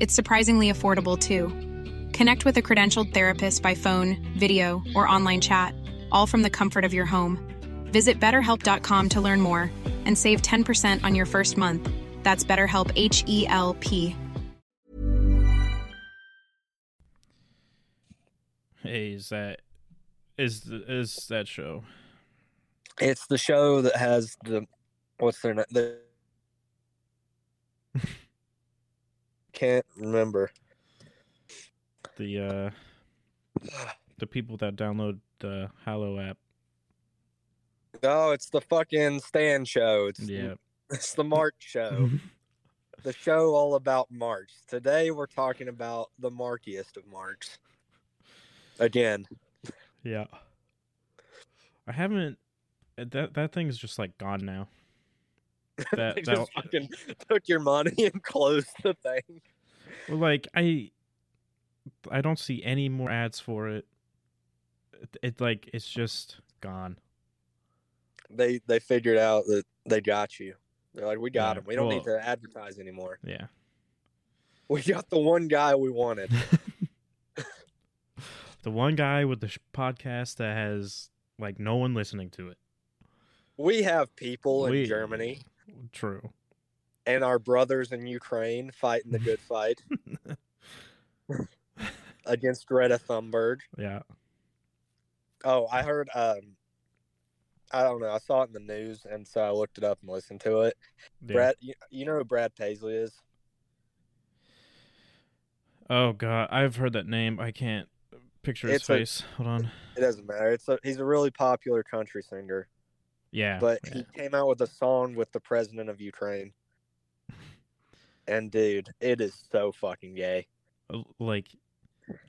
It's surprisingly affordable, too. Connect with a credentialed therapist by phone, video, or online chat, all from the comfort of your home. Visit BetterHelp.com to learn more and save 10% on your first month. That's BetterHelp, H-E-L-P. Hey, is that show? It's the show that has the... What's their name? Can't remember the people that download the Halo app. No, it's the fucking Stan show. It's the March show. The show all about March. Today we're talking about the markiest of March. Again. Yeah. I haven't. That thing's just like gone now. They just fucking took your money and closed the thing. Well, like I don't see any more ads for it. It's just gone. They figured out that they got you. They're like, we got him. We don't need to advertise anymore. Yeah, we got the one guy we wanted. The one guy with the podcast that has like no one listening to it. We have people in Germany. True. And our brothers in Ukraine fighting the good fight against Greta Thunberg. Yeah. Oh, I heard, I don't know. I saw it in the news, and so I looked it up and listened to it. Yeah. Brad, you know who Brad Paisley is? Oh, God. I've heard that name. I can't picture his face. Hold on. It doesn't matter. He's a really popular country singer. Yeah. But he came out with a song with the president of Ukraine. And, dude, it is so fucking gay. Like,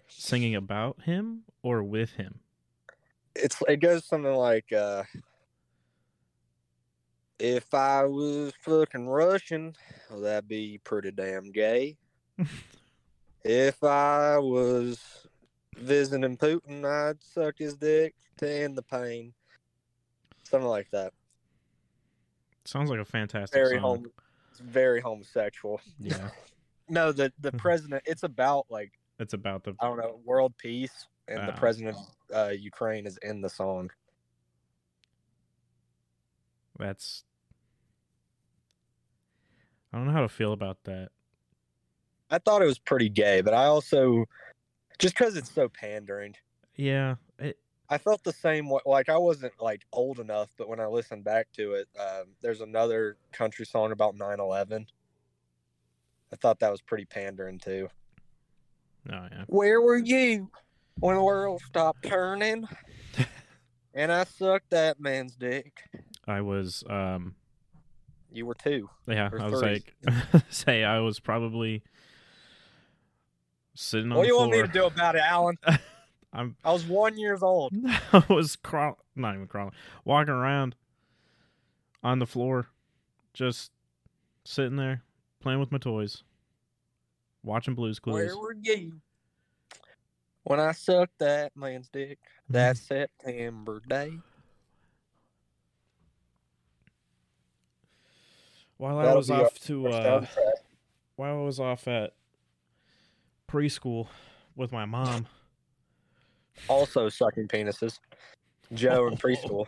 singing about him or with him? It goes something like, if I was fucking Russian, well, that'd be pretty damn gay. If I was visiting Putin, I'd suck his dick to end the pain. Something like that. Sounds like a fantastic song. Very homosexual. Yeah. No, the president. It's about like. It's about the. I don't know. World peace, and the president of Ukraine is in the song. That's. I don't know how to feel about that. I thought it was pretty gay, but I also, just because it's so pandering. Yeah. I felt the same way. Like, I wasn't, like, old enough, but when I listened back to it, there's another country song about 9/11. I thought that was pretty pandering, too. Oh, yeah. Where were you when the world stopped turning? And I sucked that man's dick. I was, You were two. Yeah, I was three. Like... Say, I was probably sitting on the floor. What do you want me to do about it, Alan? I was 1 year old. I was walking around on the floor, just sitting there, playing with my toys, watching Blue's Clues. Where were you when I sucked that man's dick that September day? While I was off to while I was off at preschool with my mom. Also sucking penises. Joe in preschool.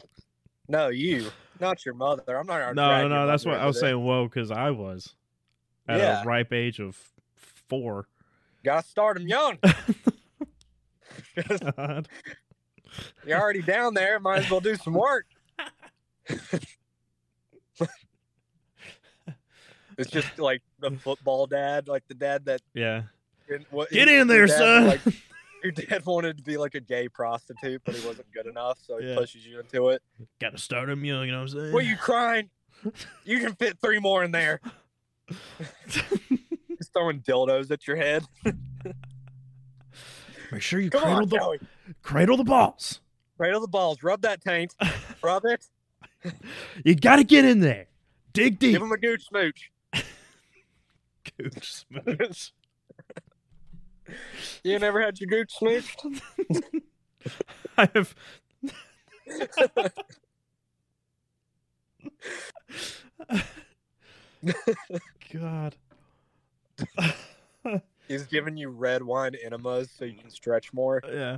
No, you. Not your mother. I'm not going to drag your mother. No, that's what I was saying. Whoa, because I was at a ripe age of 4. Gotta start him young. You're already down there. Might as well do some work. It's just like the football dad, like the dad that... Yeah. Get in there, son. Like, your dad wanted to be like a gay prostitute, but he wasn't good enough, so he pushes you into it. Gotta start him young, you know what I'm saying? What are you crying? You can fit 3 more in there. Just throwing dildos at your head. Make sure you cradle the balls. Cradle the balls. Rub that taint. Rub it. You gotta get in there. Dig deep. Give him a gooch smooch. Gooch smooch. You never had your gooch smooched? I have. God. He's giving you red wine enemas so you can stretch more. Yeah.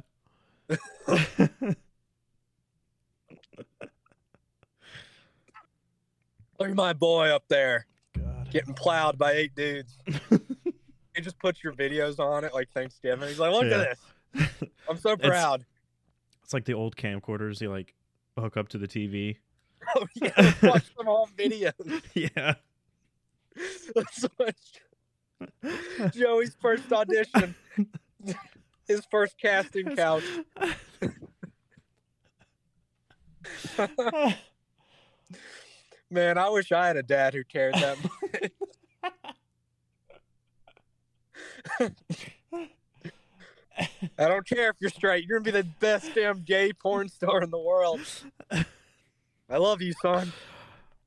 Look at my boy up there. God. Getting plowed by 8 dudes. He just puts your videos on it like Thanksgiving. He's like, look at this. I'm so proud. It's like the old camcorders you like hook up to the TV. Oh, yeah. Watch them on videos. Yeah. That's what Joey's first audition. His first casting couch. Man, I wish I had a dad who cared that much. I don't care if you're straight. You're gonna be the best damn gay porn star in the world. I love you, son.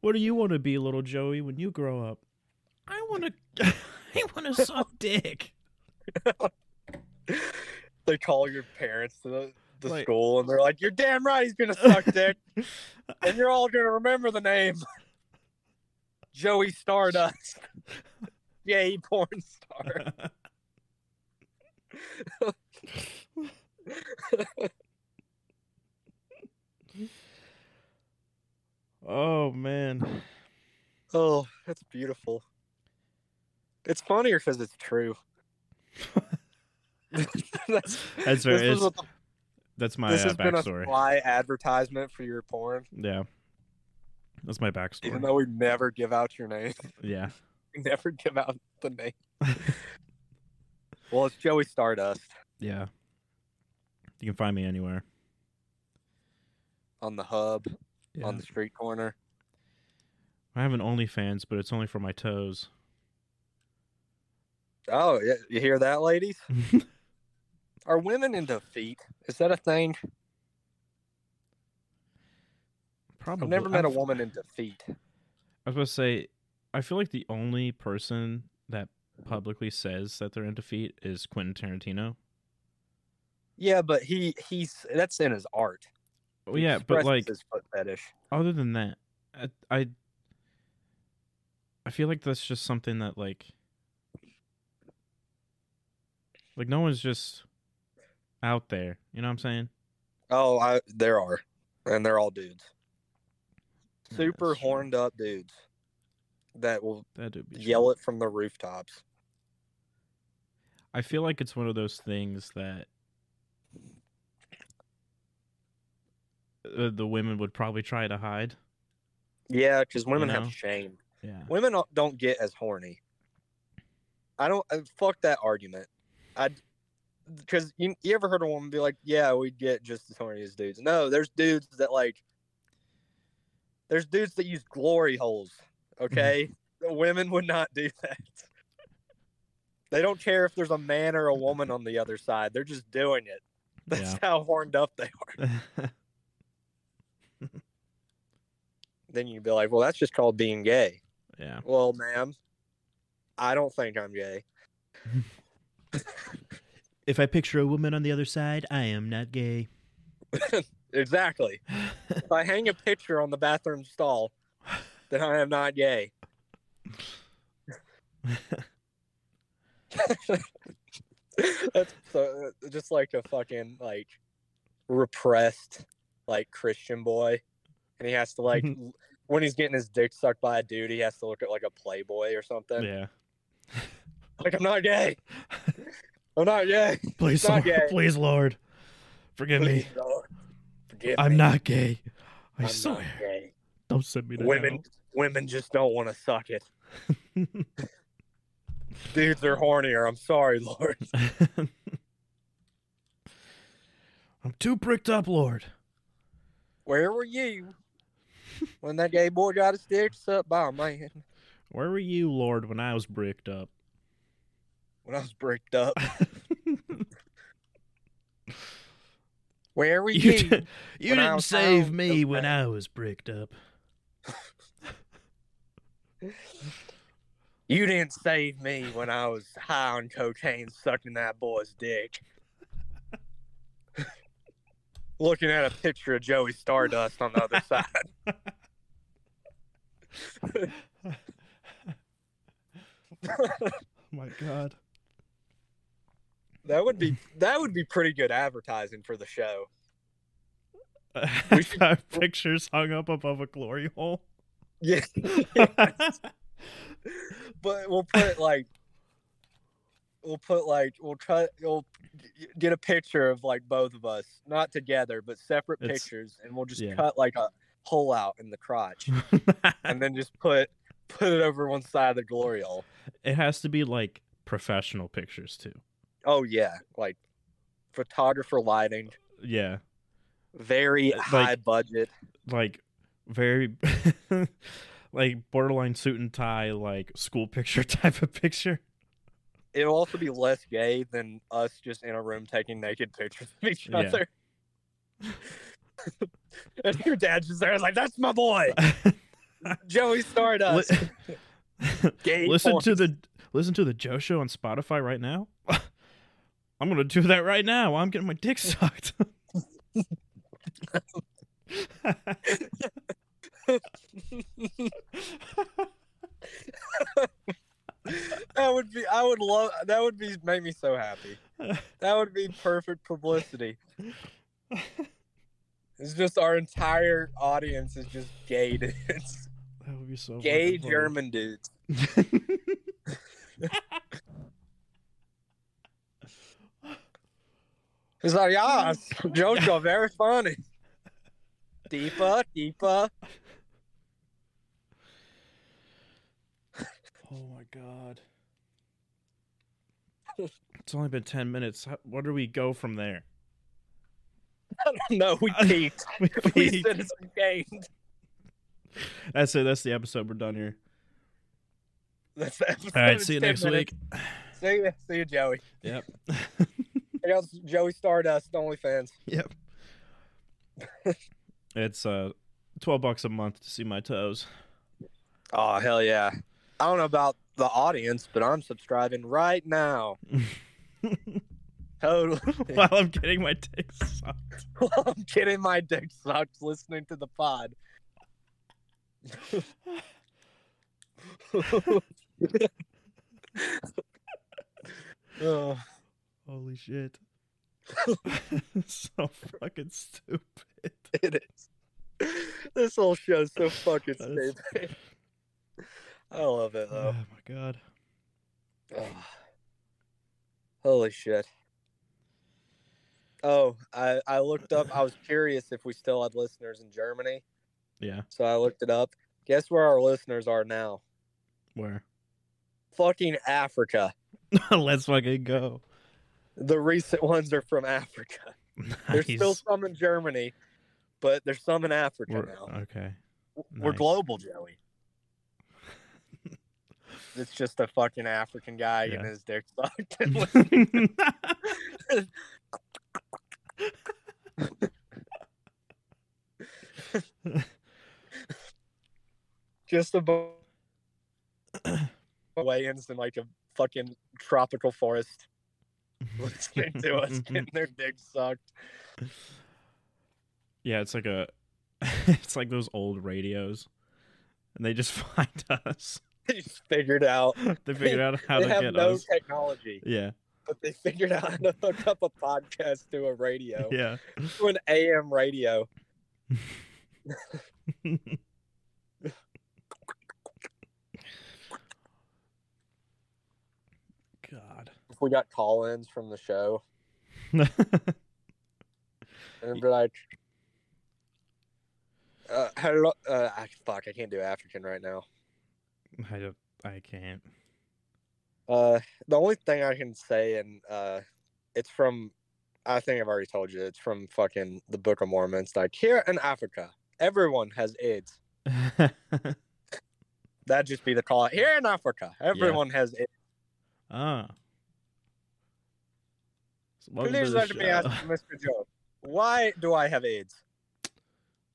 What do you want to be, little Joey, when you grow up? I want to suck dick. They call your parents to the like, school, and they're like, "You're damn right, he's gonna suck dick," and you're all gonna remember the name, Joey Stardust. Gay porn star. Oh man. Oh, that's beautiful. It's funnier because it's true. That's very. That's my backstory. This has been a fly advertisement for your porn. Yeah. That's my backstory. Even though we never give out your name. Yeah. Never give out the name. Well, it's Joey Stardust. Yeah. You can find me anywhere. On the hub, on the street corner. I have an OnlyFans, but it's only for my toes. Oh, you hear that, ladies? Are women into feet? Is that a thing? Probably. I've never met a woman into feet. I was going to say... I feel like the only person that publicly says that they're into feet is Quentin Tarantino. Yeah, but he's that's in his art. Well, yeah, but like his foot fetish. Other than that, I feel like that's just something that like no one's just out there. You know what I'm saying? Oh, there are, and they're all dudes. Super horned up dudes. That will yell it from the rooftops. I feel like it's one of those things that the women would probably try to hide. Yeah, because women have shame. Yeah. Women don't get as horny. Fuck that argument. Because you ever heard a woman be like, yeah, we get just as horny as dudes. No, there's dudes that use glory holes. Okay, women would not do that. They don't care if there's a man or a woman on the other side. They're just doing it. That's how horned up they are. Then you'd be like, well, that's just called being gay. Yeah. Well, ma'am, I don't think I'm gay. If I picture a woman on the other side, I am not gay. Exactly. If I hang a picture on the bathroom stall, then I am not gay. That's so, just like a fucking like repressed like Christian boy, and he has to like when he's getting his dick sucked by a dude, he has to look at like a Playboy or something. Yeah. Like, I'm not gay. I'm not gay. Please, not gay. Please, Lord, forgive me. Lord, forgive me. Not gay. I'm not gay. Don't send me to hell. Women just don't want to suck it. Dudes are hornier. I'm sorry, Lord. I'm too pricked up, Lord. Where were you when that gay boy got his dick sucked by a man? Where were you, Lord, when I was bricked up? When I was bricked up. Where were you? You didn't save me when I was bricked up. You didn't save me when I was high on cocaine sucking that boy's dick. Looking at a picture of Joey Stardust on the other side. Oh my God. That would be pretty good advertising for the show. We should have pictures hung up above a glory hole. Yeah. But we'll get a picture of like both of us, not together, but separate pictures, and we'll just cut like a hole out in the crotch, and then just put it over one side of the glory hole. It has to be like professional pictures too. Oh yeah, like photographer lighting. Yeah, very high budget. Like very. Like borderline suit and tie, like school picture type of picture. It'll also be less gay than us just in a room taking naked pictures of each other. And your dad's just there, like, that's my boy, Joey Stardust. Listen to the Joe Show on Spotify right now. I'm gonna do that right now. I'm getting my dick sucked. Make me so happy. That would be perfect publicity. It's just our entire audience is just gay dudes. That would be so gay wonderful. German dudes. It's like, yeah, Jojo, very funny. Deepa. Oh my God. It's only been 10 minutes. Where do we go from there? I don't know. We peaked. We said it's gained. That's it. That's the episode. We're done here. That's the episode. All right. See you next week. See you, Joey. Yep. Joey Stardust, OnlyFans. Yep. It's $12 a month to see my toes. Oh, hell yeah. I don't know about the audience, but I'm subscribing right now. Totally. While I'm getting my dick sucked. While I'm getting my dick sucked, listening to the pod. Oh. Holy shit. So fucking stupid. It is. This whole show's so fucking stupid. I love it, though. Oh, my God. Oh. Holy shit. Oh, I looked up. I was curious if we still had listeners in Germany. Yeah. So I looked it up. Guess where our listeners are now? Where? Fucking Africa. Let's fucking go. The recent ones are from Africa. Nice. There's still some in Germany, but there's some in Africa now. Okay. Nice. We're global, Joey. It's just a fucking African guy and his dick sucked. Just a Hawaiians in like a fucking tropical forest listening to us getting their dick sucked. Yeah, it's like those old radios, and they just find us. They just figured out. They figured out how to get us. They have no technology. Yeah. But they figured out how to hook up a podcast to a radio. Yeah. To an AM radio. God. We got call-ins from the show. And they'd be like, hello, fuck, I can't do African right now. I can't. The only thing I can say, and it's from, I think I've already told you, it's from fucking the Book of Mormon. It's like, here in Africa, everyone has AIDS. That'd just be the call. Here in Africa, everyone has AIDS. Ah. Please let me ask Mr. Joe, why do I have AIDS?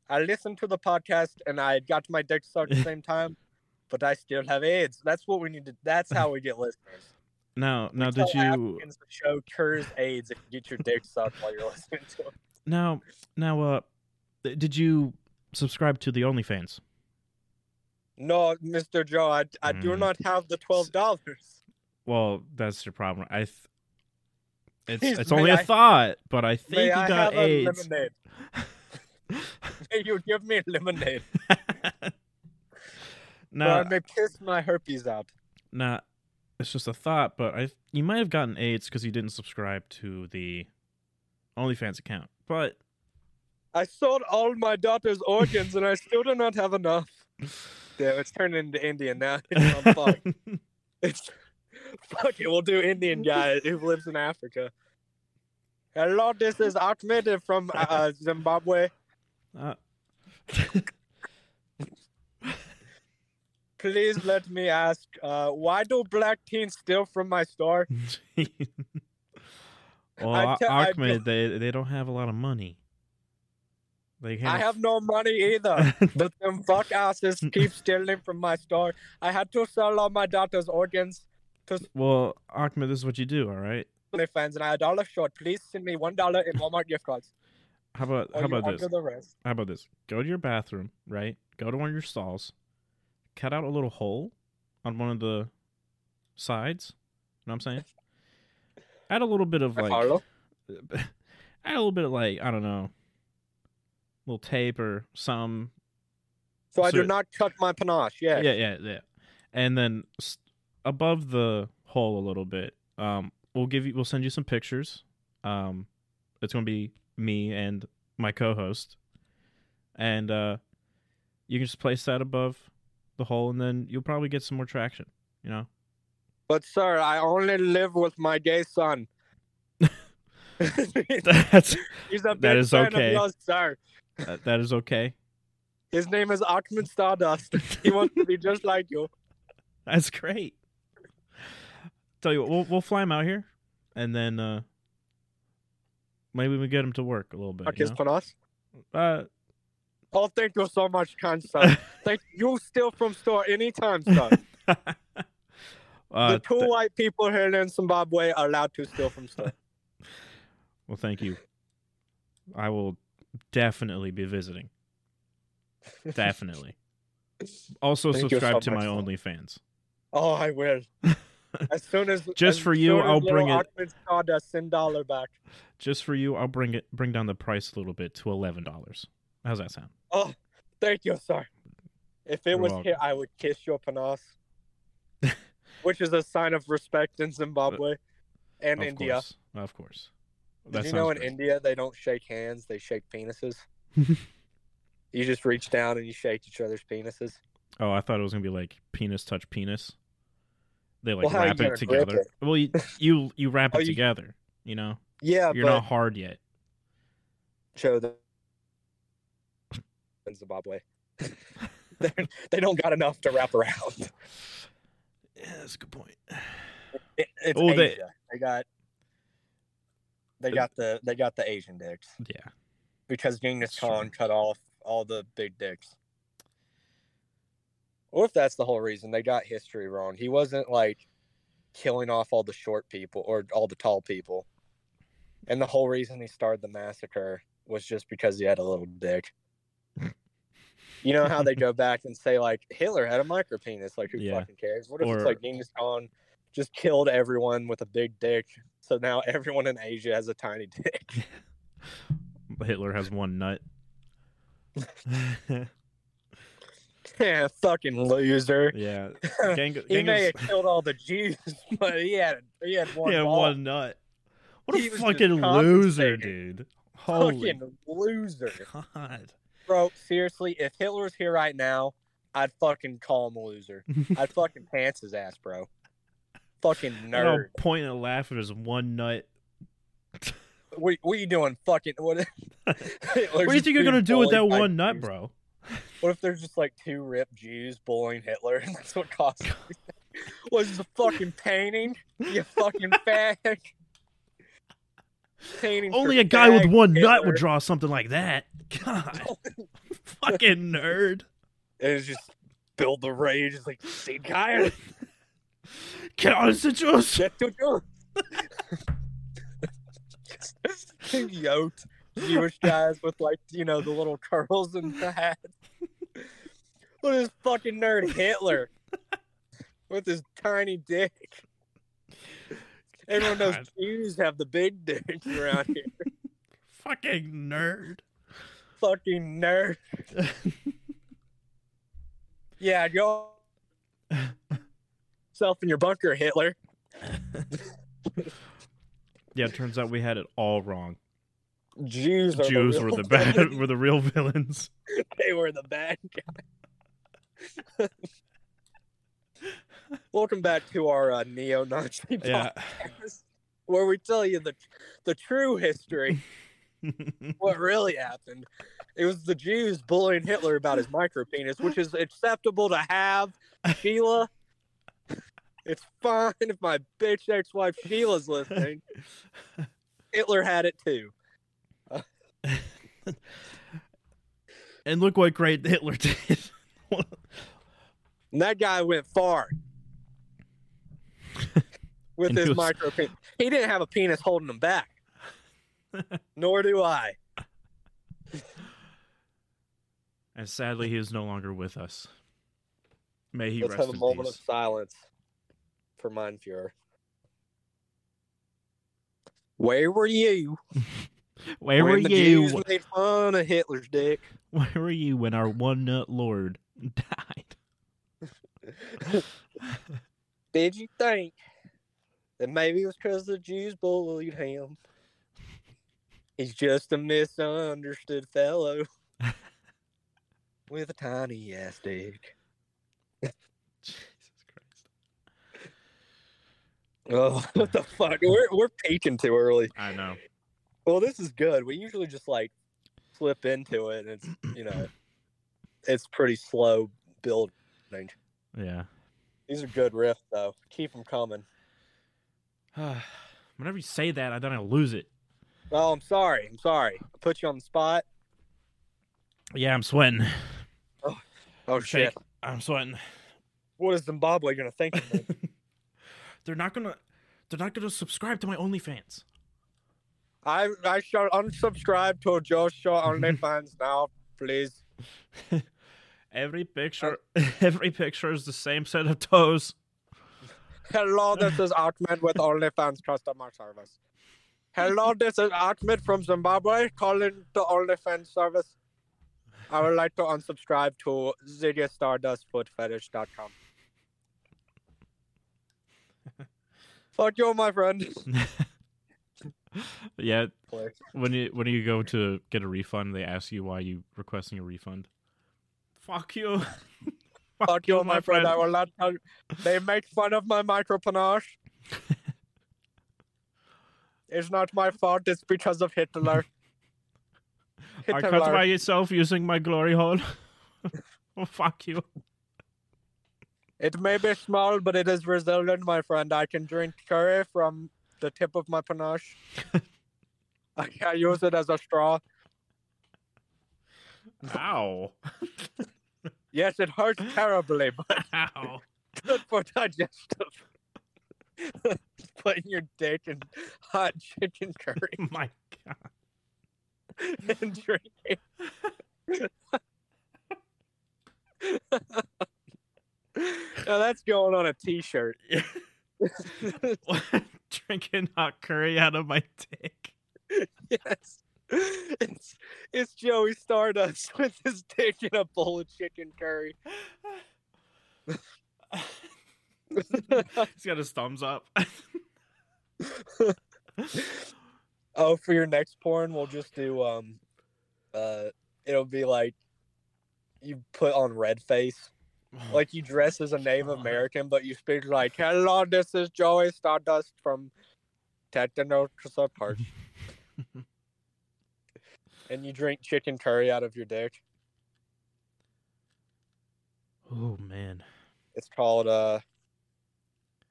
I listened to the podcast and I got my dick sucked at the same time, but I still have AIDS. That's what we need to. That's how we get listeners. Now, did you? The show cures AIDS if you get your dick sucked while you're listening to it. Now, did you subscribe to the OnlyFans? No, Mr. Joe, I do not have the $12. Well, that's your problem. It's only a thought, but I think you got AIDS. May you give me lemonade. Now, I may piss my herpes out. Nah, it's just a thought, but you might have gotten AIDS because you didn't subscribe to the OnlyFans account. But I sold all my daughter's organs, and I still do not have enough. Damn, it's turned into Indian now. I'm fucked. Fuck it, we'll do Indian guy who lives in Africa. Hello, this is Ahmed from Zimbabwe. Please let me ask, why do black teens steal from my store? Well, Ahmed, they don't have a lot of money. I have no money either. But them fuck asses keep stealing from my store. I had to sell all my daughter's organs. Well, Ahmed, this is what you do, all right? Fans, and I $1 short. Please send me $1 in Walmart gift cards. How about this? How about this? Go to your bathroom, right? Go to one of your stalls. Cut out a little hole on one of the sides. You know what I'm saying? Add a little bit of like, I don't know, little tape or some. So I do not cut my panache. Yeah. And then above the hole a little bit, we'll send you some pictures. It's gonna be me and my co-host, and you can just place that above the hole, and then you'll probably get some more traction, you know. But sir, I only live with my gay son. He's a big fan of yours, sir. That is okay. His name is Ahmed Stardust. He wants to be just like you. That's great. Tell you what, we'll fly him out here, and then maybe we get him to work a little bit. Okay, for us. Oh, thank you so much, kind sir. Thank you. Steal from store anytime, sir. The two white people here in Zimbabwe are allowed to steal from store. Well, thank you. I will definitely be visiting. Definitely. Also, subscribe to my OnlyFans. Oh, I will. As soon as just for you, I'll bring it. $10 back. Just for you, I'll bring down the price a little bit to $11. How's that sound? Oh, thank you, sir. If it was here, I would kiss your panos, which is a sign of respect in Zimbabwe and India. Course. Of course. Did you know in India they don't shake hands; they shake penises. You just reach down and you shake each other's penises. Oh, I thought it was gonna be like penis touch penis. They like wrap it together. Well, you wrap it together, you know? Yeah, you're not hard yet. Show them in Zimbabwe. They don't got enough to wrap around. Yeah, that's a good point. It's Asia. They got the Asian dicks. Yeah. Because Genghis Khan cut off all the big dicks. Or if that's the whole reason, they got history wrong. He wasn't, like, killing off all the short people or all the tall people. And the whole reason he started the massacre was just because he had a little dick. You know how they go back and say, like, Hitler had a micropenis. Like, who fucking cares? What if it's like Genghis Khan just killed everyone with a big dick, so now everyone in Asia has a tiny dick? Hitler has one nut. Yeah, fucking loser. Yeah, he may have killed all the Jews, but he had one. Yeah, one nut. What a fucking loser, dude! Holy fucking loser. God, bro, seriously, if Hitler was here right now, I'd fucking call him a loser. I'd fucking pants his ass, bro. Fucking nerd. I'll point and laugh at his one nut. What are you doing, fucking? What do you think you're gonna do with that one nut, Jews? Bro? What if there's just like two ripped Jews bullying Hitler, and that's what caused it? Was this a fucking painting? You fucking fag. Painting. Only a guy with one Hitler nut would draw something like that. God, fucking nerd. It was just build the rage. It's like, see, guy, get on the juice. Get to go. Yote Jewish guys with, like, you know, the little curls and that. Look at this fucking nerd Hitler with his tiny dick. Everyone knows Jews have the big dicks around here. Fucking nerd. Fucking nerd. Yeah, go self in your bunker, Hitler. Yeah, it turns out we had it all wrong. Jews were the real villains. They were the bad guys. Welcome back to our neo-Nazi podcast, where we tell you the true history. What really happened? It was the Jews bullying Hitler about his micropenis, which is acceptable to have, Sheila. It's fine if my bitch ex-wife Sheila's listening. Hitler had it too. And look what great Hitler did. And that guy went far with and his micro penis. He didn't have a penis holding him back. Nor do I. And sadly, he is no longer with us. May he rest in peace. Let's have a moment of silence for Mein Fuhrer. Where were you? Where were you? Jews made fun of Hitler's dick. Where were you when our one nut lord died? Did you think that maybe it was because the Jews bullied him? He's just a misunderstood fellow with a tiny ass dick. Oh, what the fuck? We're peaking too early. I know. Well, this is good. We usually just like slip into it, and it's, you know, it's pretty slow building. Yeah. These are good riffs, though. Keep them coming. Whenever you say that, I lose it. Oh, I'm sorry. I put you on the spot. Yeah, I'm sweating. Oh shit. I'm sweating. What is Zimbabwe gonna think of me? They're not gonna subscribe to my OnlyFans. I shall unsubscribe to Joshua OnlyFans now, please. Every picture is the same set of toes. Hello, this is Ahmed with OnlyFans customer service. Hello, this is Ahmed from Zimbabwe calling the OnlyFans service. I would like to unsubscribe to ZidiaStardustFootFetish.com. Fuck you, my friend. Yeah, when you go to get a refund, they ask you why you requesting a refund. Fuck you. Fuck you, my friend. I will not tell you. They make fun of my micropenis. It's not my fault. It's because of Hitler. I cut myself using my glory hole. Oh, fuck you. It may be small, but it is resilient, my friend. I can drink curry from the tip of my panache. I can't use it as a straw. Ow. Yes, it hurts terribly, but ow. Good for digestive. Putting your dick in hot chicken curry. Oh my God. And drinking Now that's going on a t-shirt. Drinking hot curry out of my dick. Yes. It's Joey Stardust with his dick in a bowl of chicken curry. He's got his thumbs up. Oh, for your next porn, we'll just do it'll be like you put on red face. Like you dress as a Native American, but you speak like, hello, this is Joey Stardust from Tatenosa Park. And you drink chicken curry out of your dick. Oh, man. It's called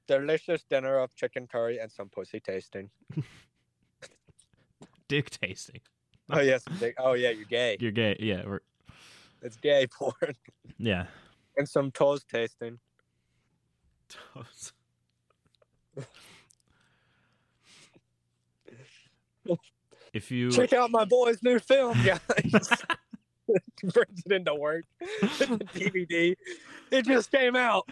Delicious Dinner of Chicken Curry and Some Pussy Tasting. Dick tasting. Oh, yes. Dick. Oh, yeah, you're gay. You're gay, yeah. It's gay porn. Yeah. And some toes tasting. Toes. If you check out my boy's new film, guys. Brings it into work. The DVD. It just came out.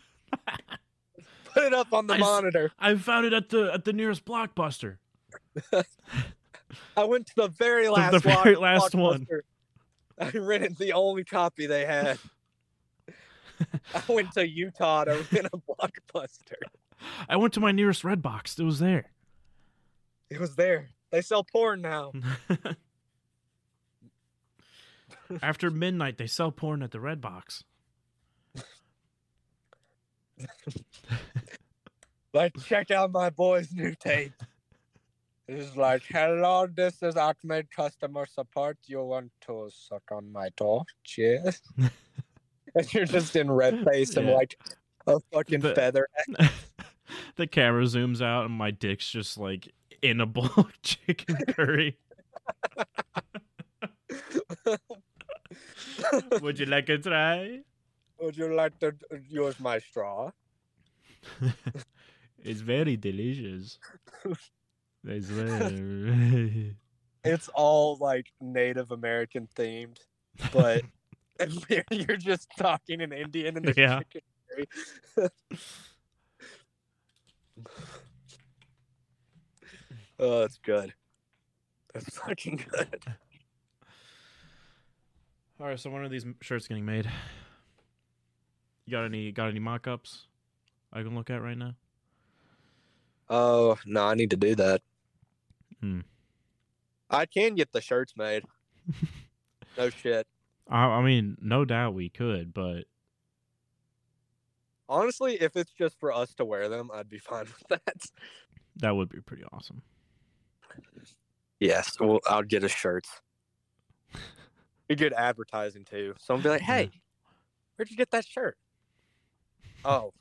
Put it up on the monitor. I found it at the nearest Blockbuster. I went to the very last one. The very last one. I rented the only copy they had. I went to Utah to rent a Blockbuster. I went to my nearest Redbox. It was there. It was there. They sell porn now. After midnight, they sell porn at the Redbox. Like, check out my boy's new tape. It's like, hello, this is Ahmed customer support. You want to suck on my toe? Cheers. And you're just in red face and like a fucking feather. The camera zooms out and my dick's just like in a bowl of chicken curry. Would you like a try? Would you like to use my straw? It's very delicious. It's all like Native American themed, but... And you're just talking in Indian and there's chicken curry. Oh, that's good. That's fucking good. All right, so when are these shirts getting made? You got any mock-ups I can look at right now? Oh, no, I need to do that. I can get the shirts made. No shit. I mean, no doubt we could, but... Honestly, if it's just for us to wear them, I'd be fine with that. That would be pretty awesome. Yes, well, I'll get us shirts. Be good advertising, too. Someone be like, hey, where'd you get that shirt? Oh.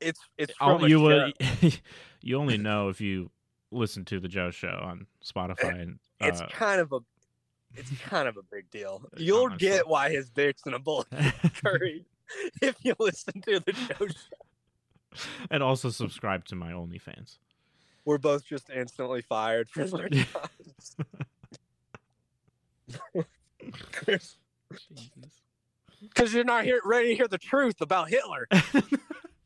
It's from you only know if you listen to The Joe Show on Spotify. And It's kind of a big deal. You'll get why his dick's in a bowl of curry if you listen to The Joe Show. And also subscribe to my OnlyFans. We're both just instantly fired for 30 times. Because you're not ready to hear the truth about Hitler.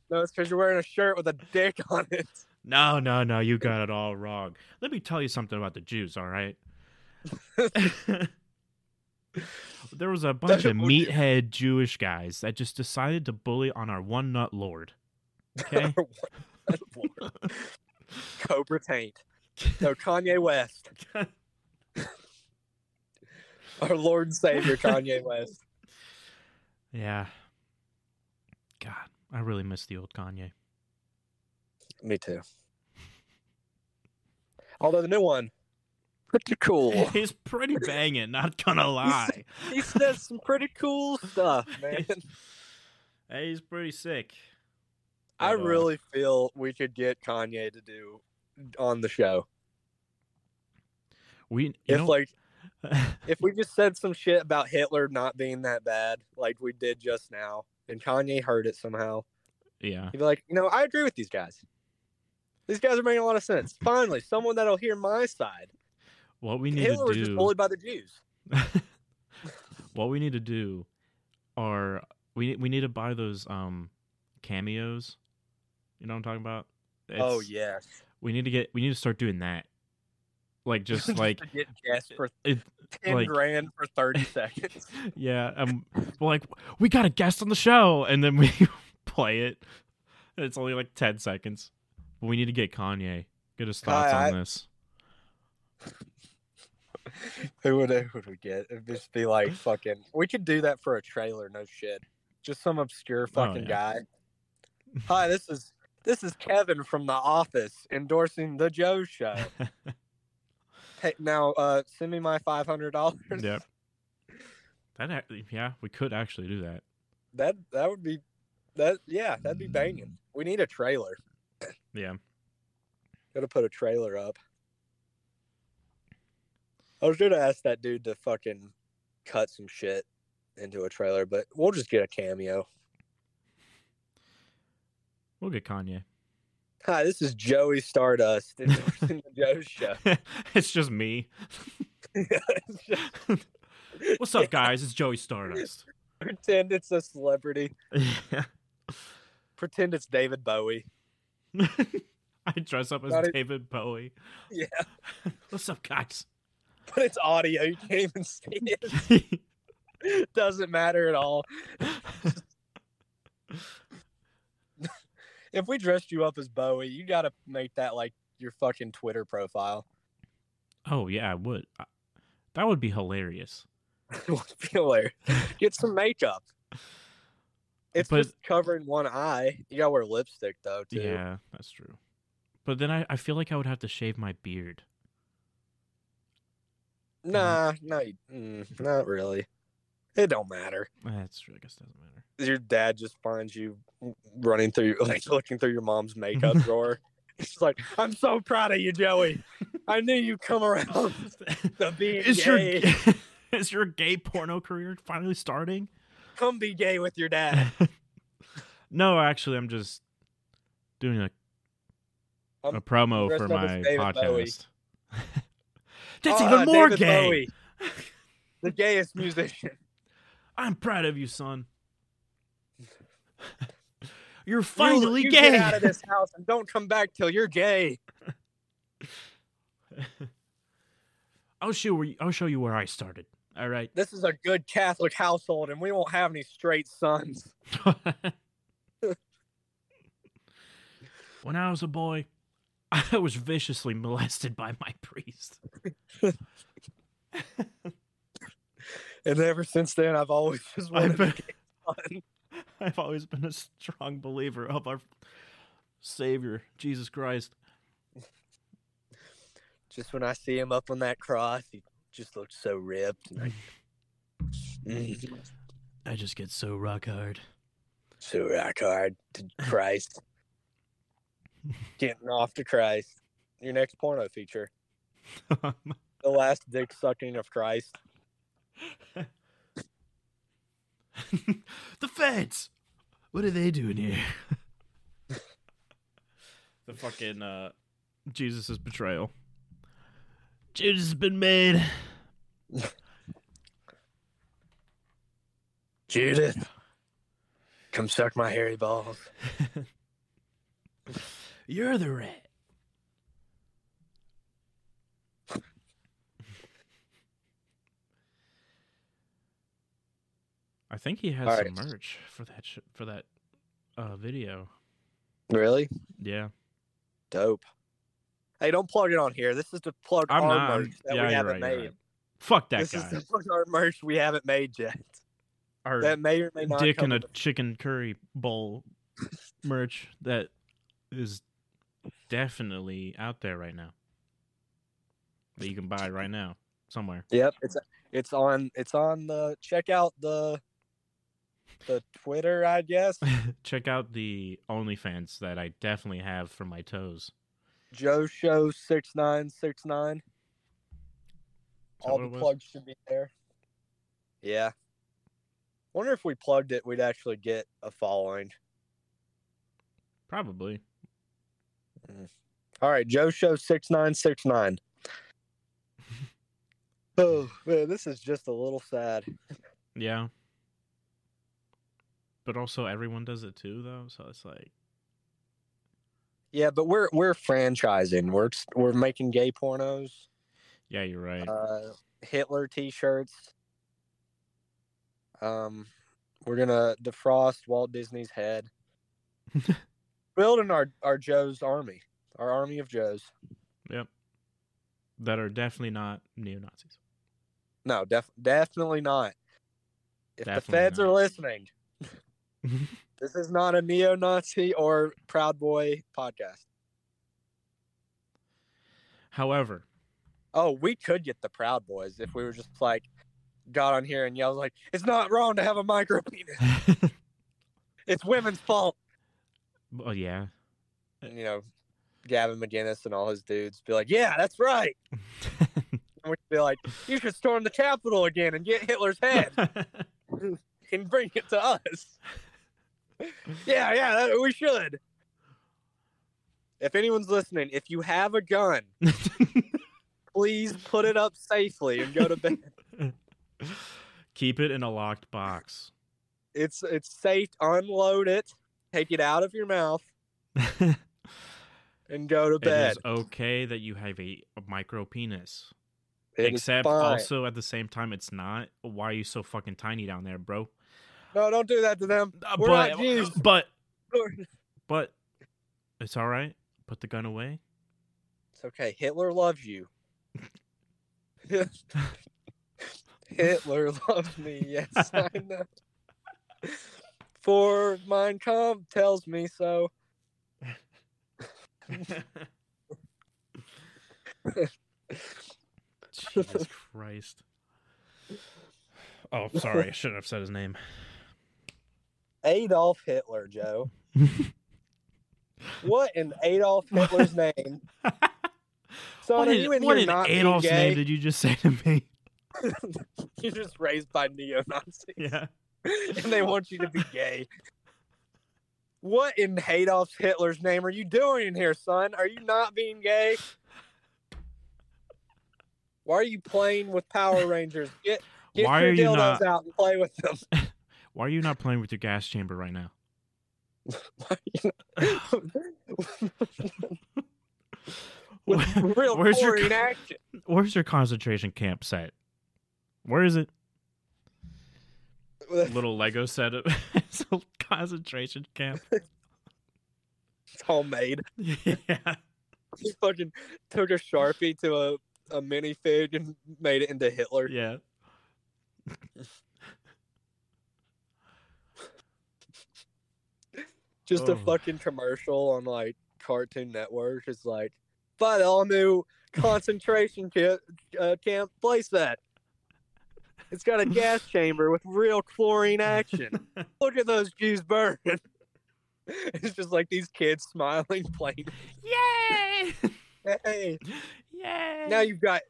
No, it's because you're wearing a shirt with a dick on it. No, you got it all wrong. Let me tell you something about the Jews, all right? There was a bunch of meathead Jewish guys that just decided to bully on our one nut lord. Okay. Cobra Taint. No, Kanye West. Our Lord and Savior Kanye West. Yeah. God, I really miss the old Kanye. Me too. Although the new one, pretty cool. He's pretty banging, not gonna lie. He says some pretty cool stuff, man. He's pretty sick. I really feel we could get Kanye to do on the show. If we just said some shit about Hitler not being that bad, like we did just now, and Kanye heard it somehow. Yeah. He'd be like, you know, I agree with these guys. These guys are making a lot of sense. Finally, someone that'll hear my side. What we need Hitler to do was just bullied by the Jews. What we need to do are We need to buy those cameos. You know what I'm talking about? Oh yes. We need to start doing that. Like just like to get guests for $10,000 for 30 seconds. Yeah, we're like, we got a guest on the show, and then we play it, and it's only like 10 seconds. But we need to get Kanye. Get his thoughts on this. Who would we get? It'd just be like fucking. We could do that for a trailer. No shit. Just some obscure fucking guy. Hi, this is Kevin from The Office endorsing the Joe Show. Hey, now send me my $500. Yep. We could actually do that. That would be that. Yeah, that'd be banging. We need a trailer. Yeah. Gotta put a trailer up. I was gonna ask that dude to fucking cut some shit into a trailer, but we'll just get a cameo. We'll get Kanye. Hi, this is Joey Stardust endorsing the Joe Show. It's just me. What's up, guys? It's Joey Stardust. Pretend it's a celebrity. Yeah. Pretend it's David Bowie. I dress up as David Bowie. Yeah. What's up, guys? But it's audio. You can't even see it. Doesn't matter at all. If we dressed you up as Bowie, you got to make that like your fucking Twitter profile. Oh, yeah, I would. That would be hilarious. It would be hilarious. Get some makeup. Just covering one eye. You got to wear lipstick, though, too. Yeah, that's true. But then I feel like I would have to shave my beard. Nah, not really. It don't matter. That's true. I guess it doesn't matter. Your dad just finds you running through, like looking through your mom's makeup drawer. She's like, "I'm so proud of you, Joey. I knew you'd come around to being gay. Is your gay porno career finally starting? Come be gay with your dad." No, actually, I'm just doing a promo for my podcast. That's even more David gay. Bowie, the gayest musician. I'm proud of you, son. You're finally you gay. Get out of this house and don't come back till you're gay. I'll show you where I started. All right. This is a good Catholic household, and we won't have any straight sons. When I was a boy, I was viciously molested by my priest. And ever since then, I've always just wanted to get fun. I've always been a strong believer of our Savior, Jesus Christ. Just when I see him up on that cross, he just looks so ripped. And I just get so rock hard. So rock hard to Christ. Getting off to Christ. Your next porno feature. The last dick sucking of Christ. The feds! What are they doing here? The fucking Jesus' betrayal. Judas has been made. Judith, come suck my hairy balls. You're the rat. I think he has some merch for that video. Really? Yeah. Dope. Hey, don't plug it on here. This is to plug our merch that we haven't made. Fuck that guy. This is to plug our merch we haven't made yet. Our that may or may not dick in a chicken curry bowl merch that is definitely out there right now. That you can buy right now somewhere. Yep, it's on the checkout the Twitter, I guess. Check out the OnlyFans that I definitely have for my toes. Joe Show 6969. All the plugs should be there. Yeah. Wonder if we plugged it, we'd actually get a following. Probably. All right, Joe Show 6969. Oh man, this is just a little sad. Yeah. But also everyone does it too, though. So it's like, yeah, but we're franchising. We're making gay pornos. Yeah, you're right. Hitler T-shirts. We're gonna defrost Walt Disney's head. Building our Joe's army, our army of Joes. Yep. That are definitely not neo-Nazis. No, definitely not. If definitely the feds not. Are listening, this is not a neo-Nazi or Proud Boy podcast. However. Oh, we could get the Proud Boys if we were just like got on here and yelled like, it's not wrong to have a micro penis. It's women's fault. Oh, yeah. And, you know, Gavin McGinnis and all his dudes be like, yeah, that's right. And we'd be like, you should storm the Capitol again and get Hitler's head and bring it to us. Yeah, we should. If anyone's listening, if you have a gun, please put it up safely and go to bed. Keep it in a locked box. It's safe. Unload it. Take it out of your mouth and go to bed. It is okay that you have a micro penis. Except also at the same time, it's not. Why are you so fucking tiny down there, bro? No, don't do that to them. We're not Jews. But it's all right. Put the gun away. It's okay. Hitler loves you. Hitler loves me. Yes, I know. For Mein Kampf tells me so. Jesus Christ. Oh, sorry. I shouldn't have said his name. Adolf Hitler, Joe. What in Adolf Hitler's name? So what in Adolf's name did you just say to me? You're just raised by neo-Nazis. Yeah. And they want you to be gay. What in Adolf Hitler's name are you doing in here, son? Are you not being gay? Why are you playing with Power Rangers? Get your dildos out and play with them. Why are you not playing with your gas chamber right now? Where's your concentration camp set? Where is it? Little Lego set up. It's a concentration camp. It's homemade. Yeah. He fucking took a Sharpie to a minifig and made it into Hitler. Yeah. Just a fucking commercial on like Cartoon Network. It's like, buy the all new concentration camp place set. It's got a gas chamber with real chlorine action. Look at those Jews burn. It's just like these kids smiling, playing. Yay! Hey! Yay! Now you've got...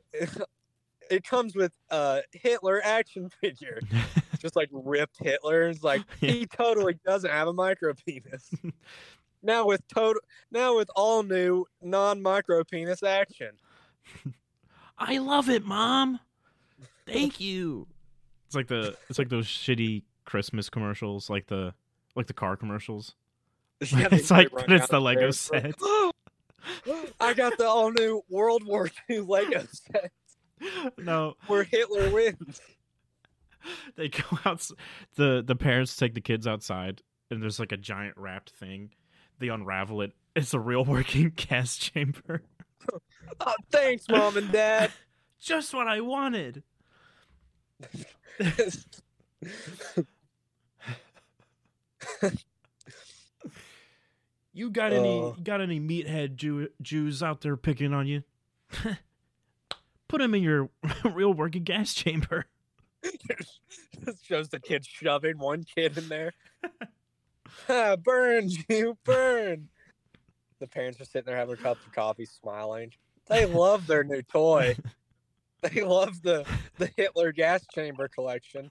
It comes with a Hitler action figure. Just like ripped Hitler. It's like, he totally doesn't have a micro penis. Now with all new non-micro penis action. I love it, Mom! Thank you. It's like those shitty Christmas commercials, like the car commercials. Yeah, it's like, but it's the Lego set. I got the all new World War II Lego set. No, where Hitler wins. They go out. The parents take the kids outside, and there's like a giant wrapped thing. They unravel it. It's a real working gas chamber. Oh, thanks, Mom and Dad. Just what I wanted. You got any meathead Jews out there picking on you? Put them in your real working gas chamber. This shows the kid shoving one kid in there. Burn, you burn. The parents are sitting there having a cup of coffee, smiling. They love their new toy. They love the Hitler gas chamber collection.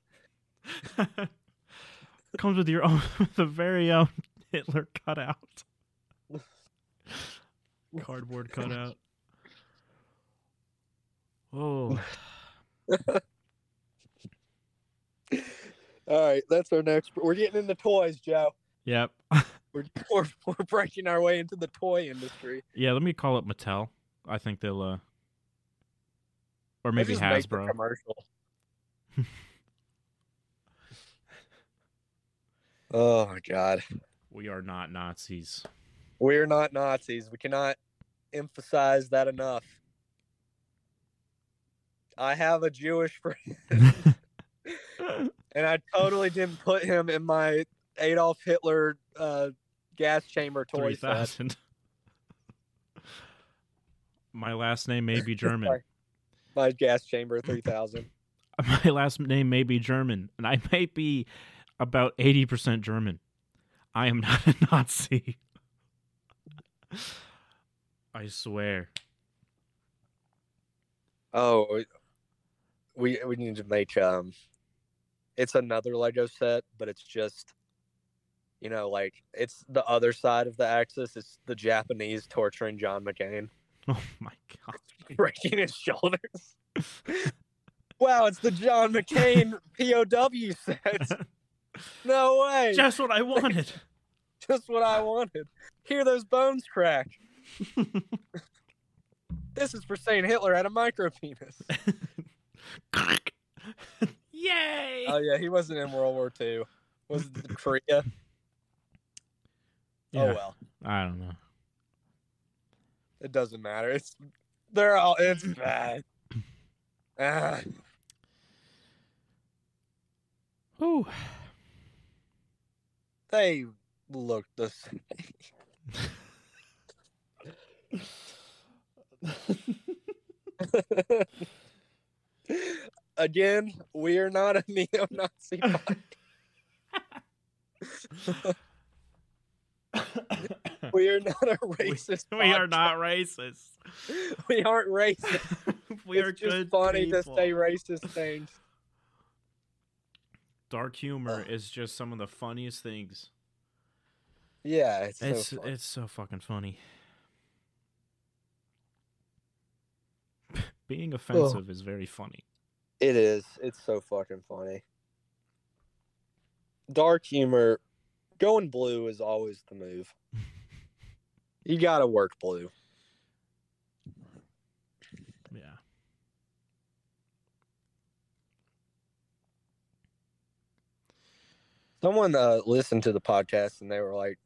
Comes with your own, the very own Hitler cutout, cardboard cutout. Oh, All right, that's our next. We're getting into toys, Joe. Yep. We're breaking our way into the toy industry. Yeah, let me call up Mattel. I think they'll, or maybe Hasbro. Commercial. Oh my God. We are not Nazis. We're not Nazis. We cannot emphasize that enough. I have a Jewish friend, and I totally didn't put him in my Adolf Hitler gas chamber toy 3000. Set. My last name may be German. My gas chamber 3000. My last name may be German, and I may be about 80% German. I am not a Nazi. I swear. Oh, we need to make it's another Lego set, but it's just, you know, like, it's the other side of the axis. It's the Japanese torturing John McCain. Oh my God! Breaking his shoulders. Wow, it's the John McCain POW set. No way! Just what I wanted. Just what I wanted. Hear those bones crack. This is for saying Hitler had a micro penis. Yay! Oh yeah, he wasn't in World War II. Was it Korea? Yeah. Oh well. I don't know. It doesn't matter. It's bad. Ah. Whew. They look the same. Again, we are not a neo-Nazi podcast. We are not a racist. We are not racist. We aren't racist. It's just good funny people. To say racist things. Dark humor is just some of the funniest things. Yeah, it's so fucking funny. Being offensive is very funny. It is. It's so fucking funny. Dark humor. Going blue is always the move. You gotta work blue. Yeah. Someone listened to the podcast and they were like,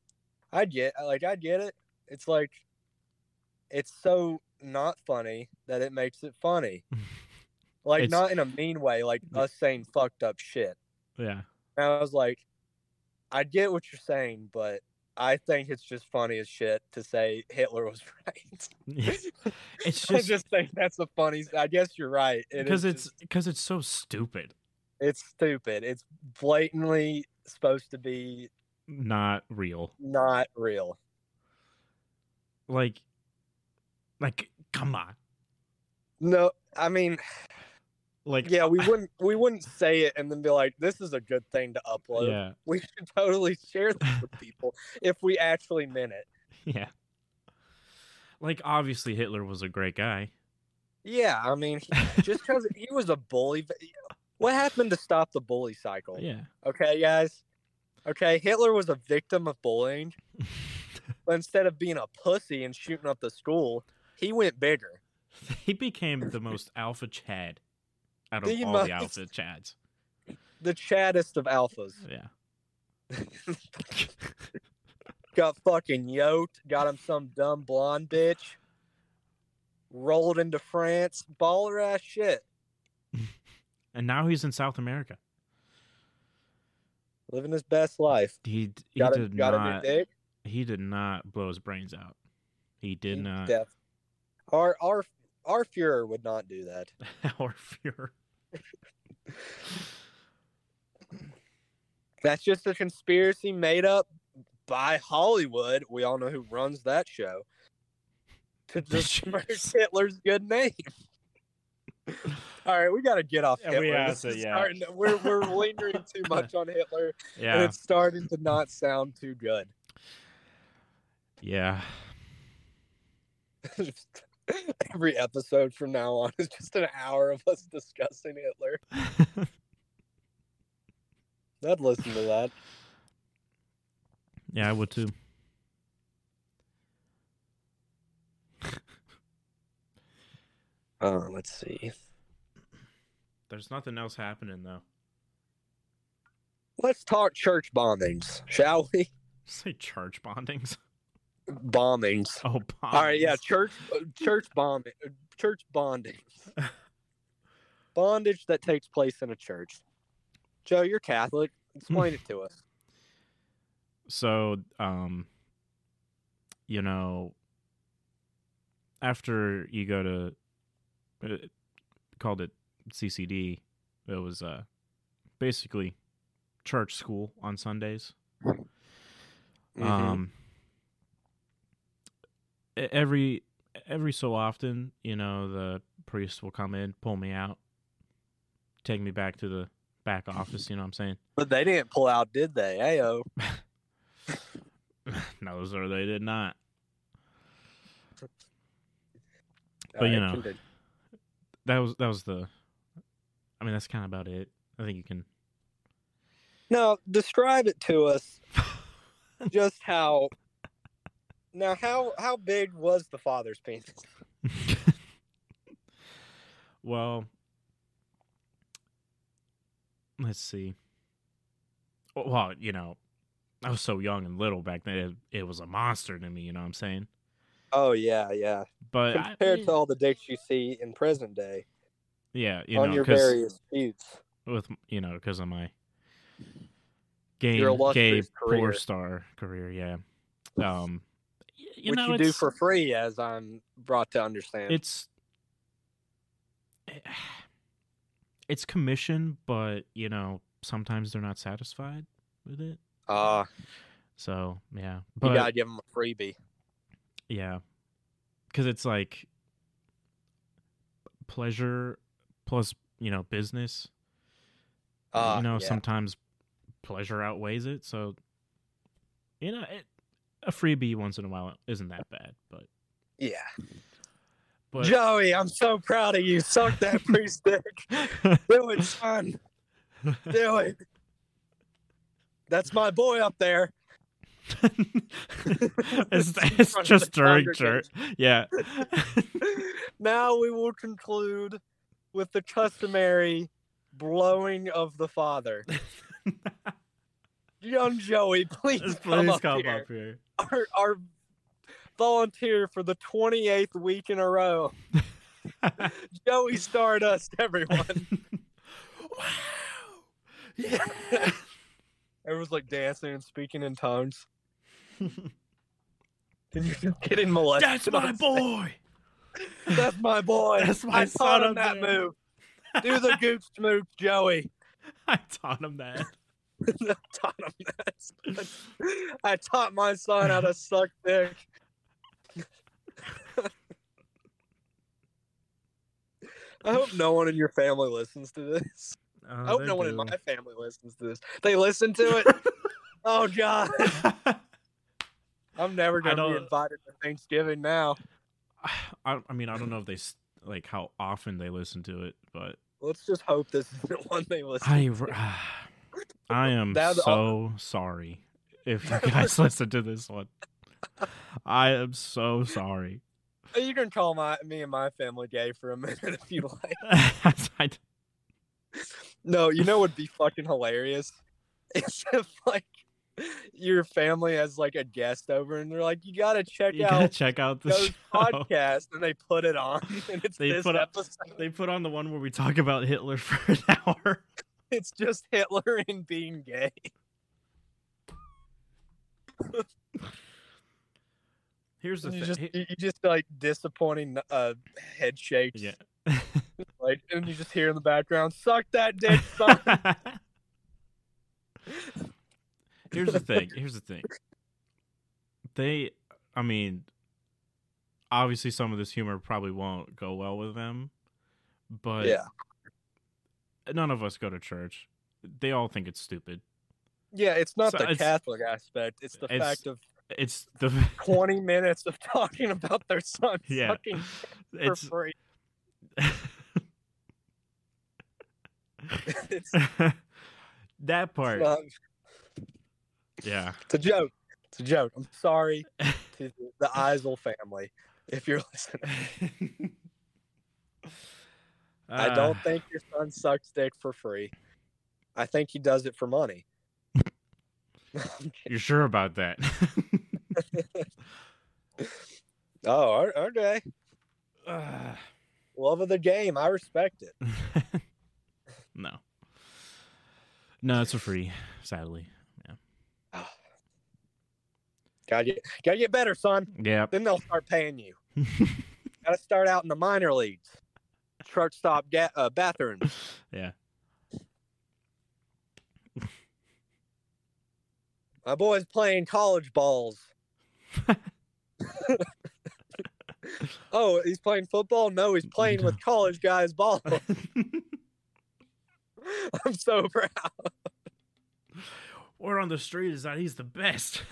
"I get it. It's like, it's so not funny that it makes it funny, like it's, not in a mean way, like us saying fucked up shit." Yeah. And I was like, I get what you're saying, but I think it's just funny as shit to say Hitler was right. It's just, I just think that's the funniest. I guess you're right. Because it's so stupid. It's stupid. It's blatantly supposed to be not real. Not real. Like, come on. No, I mean. Like, yeah, we wouldn't say it and then be like, this is a good thing to upload. Yeah. We should totally share this with people if we actually meant it. Yeah. Like, obviously Hitler was a great guy. Yeah, I mean, just because he was a bully. What happened to stop the bully cycle? Yeah. Okay, guys. Okay, Hitler was a victim of bullying. But instead of being a pussy and shooting up the school, he went bigger. He became the most alpha Chad. Out of all the alpha Chads. The Chaddest of alphas. Yeah. Got fucking yoked. Got him some dumb blonde bitch. Rolled into France. Baller ass shit. And now he's in South America. Living his best life. He got a new dick. He did not blow his brains out. He did not. Our Fuhrer would not do that. Our Fuhrer. That's just a conspiracy made up by Hollywood. We all know who runs that show. To besmirch Hitler's good name. All right, we got to get off Hitler. We're lingering too much on Hitler. Yeah. And it's starting to not sound too good. Yeah. Every episode from now on is just an hour of us discussing Hitler. I'd listen to that. Yeah, I would too. Let's see. There's nothing else happening, though. Let's talk church bombings, shall we? Say church bombings? Bombings. Oh, bombings. All right, yeah, church bondings. Bondage that takes place in a church. Joe, you're Catholic. Explain it to us. So, you know, after you go to, it called it CCD, it was basically church school on Sundays. Mm-hmm. Every so often, you know, the priest will come in, pull me out, take me back to the back office, you know what I'm saying? But they didn't pull out, did they? Ayo. No, sir, they did not. But, you know, that was the... I mean, that's kind of about it. I think you can... Now, describe it to us just how... Now, how big was the father's penis? Well, let's see. Well, you know, I was so young and little back then. It was a monster to me, you know what I'm saying? Oh, yeah, yeah. But compared to all the dicks you see in present day. Yeah, you know. On your various feeds. With, you know, because of my gay porn star career, yeah. You know, which you do for free, as I'm brought to understand. It's commission, but, you know, sometimes they're not satisfied with it. So, yeah. But, you gotta give them a freebie. Yeah. Because it's like pleasure plus, you know, business. You know, yeah. Sometimes pleasure outweighs it. So, you know, a freebie once in a while isn't that bad, but... Yeah. But... Joey, I'm so proud of you. Suck that priest dick. Do it, son. Do it. That's my boy up there. it's just during church. Yeah. Now we will conclude with the customary blowing of the father. Young Joey, please come up here. Our volunteer for the 28th week in a row. Joey Stardust, everyone. Wow. Yeah. Everyone's like dancing and speaking in tongues. And you're just getting molested. That's my boy. That's my boy. That's my son. I taught him that move. Do the gooch move, Joey. I taught him that. I taught my son how to suck dick. I hope no one in your family listens to this. I hope no one in my family listens to this. They listen to it? Oh, God. I'm never going to be invited to Thanksgiving now. I mean, I don't know if they like how often they listen to it, but... Let's just hope this is the one they listen to. I am so sorry if you guys listen to this one. I am so sorry. You can call me and my family gay for a minute if you like. No, you know what would be fucking hilarious? It's if, like, your family has, like, a guest over and they're like, you gotta check out the podcast, and they put it on, and it's they put on the one where we talk about Hitler for an hour. It's just Hitler and being gay. Here's the thing. You just like disappointing head shakes. Yeah. Like, and you just hear in the background, suck that dick, son. Here's the thing. I mean, obviously some of this humor probably won't go well with them, but... Yeah. None of us go to church. They all think it's stupid. Yeah, it's not the Catholic aspect. It's the fact of it's the 20 minutes of talking about their son sucking for free. It's... That part. Yeah. It's a joke. It's a joke. I'm sorry to the Eisel family if you're listening. I don't think your son sucks dick for free. I think he does it for money. You're sure about that? Oh, okay. Love of the game. I respect it. No, it's for free, sadly. Yeah. Gotta get better, son. Yeah. Then they'll start paying you. Gotta start out in the minor leagues. Truck stop bathrooms. Yeah. My boy's playing college balls. Oh, he's playing football? No, he's playing with college guys' balls. I'm so proud. Word on the street is that he's the best.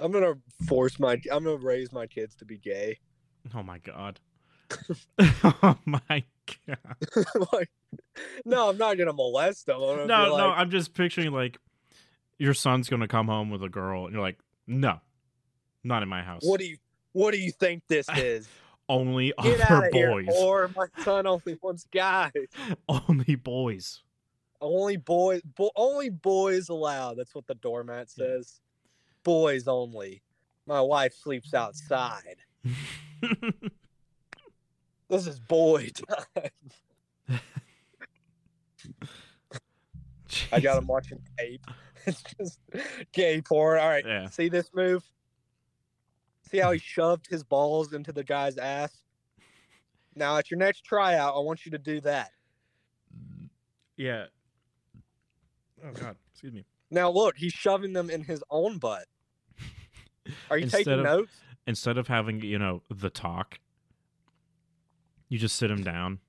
I'm gonna raise my kids to be gay. Oh my god. Oh my god. Like, no, I'm not gonna molest them. No, I'm just picturing like your son's gonna come home with a girl and you're like, no, not in my house. What do you think this is? Only other boys. Or my son only wants guys. Only boys. Only boys allowed. That's what the doormat says. Boys only. My wife sleeps outside. This is boy time. I got him watching tape. It's just gay porn. All right. Yeah. See this move? See how he shoved his balls into the guy's ass? Now, at your next tryout, I want you to do that. Yeah. Oh, God. Excuse me. Now, look, he's shoving them in his own butt. Are you taking notes? Instead of having, the talk, you just sit him down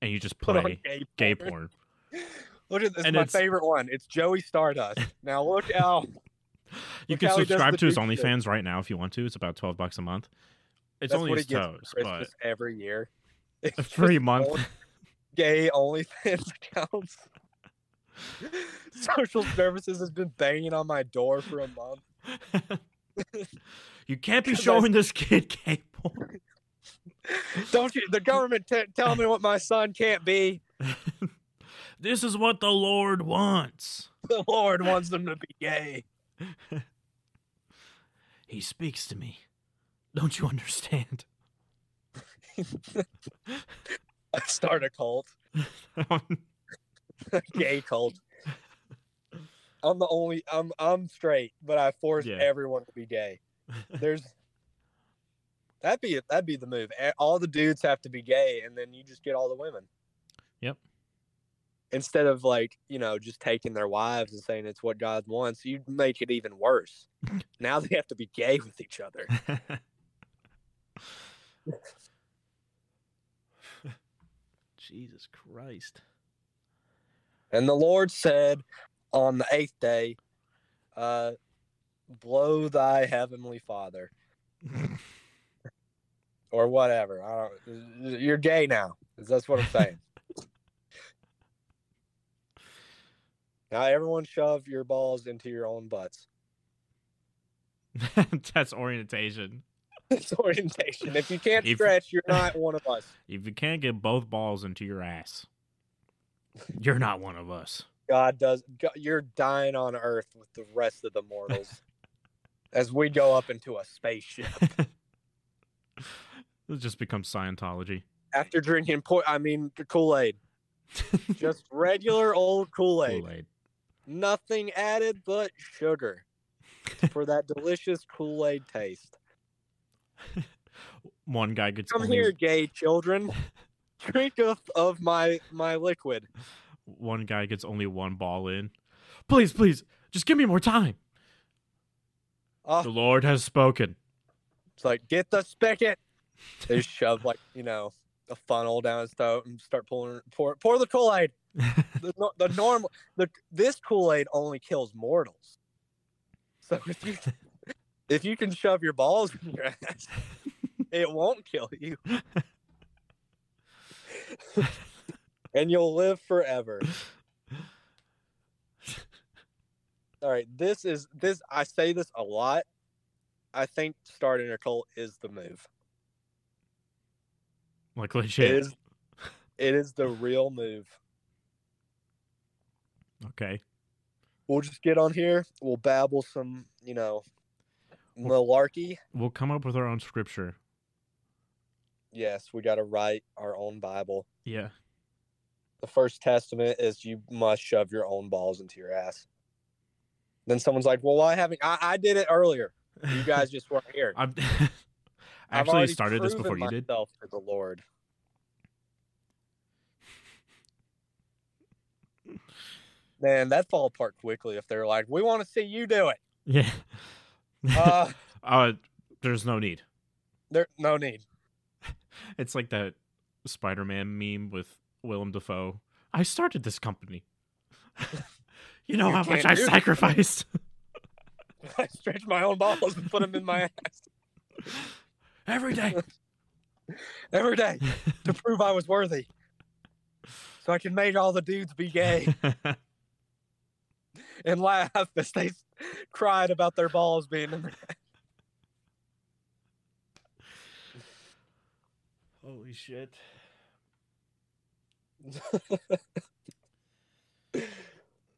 and you just play gay porn. Look at this. And it's my favorite one. It's Joey Stardust. Now, look how... You can subscribe to his OnlyFans right now if you want to. It's about $12 a month. It's only his toes, but every year, every month, gay OnlyFans accounts. Social services has been banging on my door for a month. You can't be showing this kid gay porn. Don't you? The government tell me what my son can't be. This is what the Lord wants. The Lord wants them to be gay. He speaks to me. Don't you understand? I start a cult. Gay cult. I'm straight, but I force everyone to be gay. That'd be the move. All the dudes have to be gay and then you just get all the women. Yep. Instead of just taking their wives and saying it's what God wants, you make it even worse. Now they have to be gay with each other. Jesus Christ. And the Lord said on the eighth day, blow thy heavenly Father. Or whatever. You're gay now. That's what I'm saying. Now, everyone shove your balls into your own butts. That's orientation. That's orientation. If you can't stretch, you're not one of us. If you can't get both balls into your ass, you're not one of us. God, you're dying on earth with the rest of the mortals as we go up into a spaceship. It'll just become Scientology. After drinking Kool-Aid. Just regular old Kool-Aid. Nothing added but sugar for that delicious Kool-Aid taste. One guy gets come here, gay children. Drink of my liquid. One guy gets only one ball in. Please, just give me more time. The Lord has spoken. It's like, get the spigot. They shove a funnel down his throat and start pour the Kool-Aid. the normal, this Kool-Aid only kills mortals. So if you can shove your balls in your ass, it won't kill you. and you'll live forever. All right, this. I say this a lot. I think starting a cult is the move. Like legit. It is the real move. Okay. We'll just get on here. We'll babble some, malarkey. We'll come up with our own scripture. Yes, we got to write our own Bible. Yeah. The first testament is you must shove your own balls into your ass. Then someone's like, well, why haven't I did it earlier. You guys just weren't here. I actually started this before you did. For the Lord. Man, that fall apart quickly if they're like, we want to see you do it. Yeah. There's no need. It's like that Spider-Man meme with Willem Dafoe. I started this company. You know how much I sacrificed. I stretch my own balls and put them in my ass. Every day. To prove I was worthy. So I can make all the dudes be gay. And laugh as they cried about their balls being in their ass. Holy shit.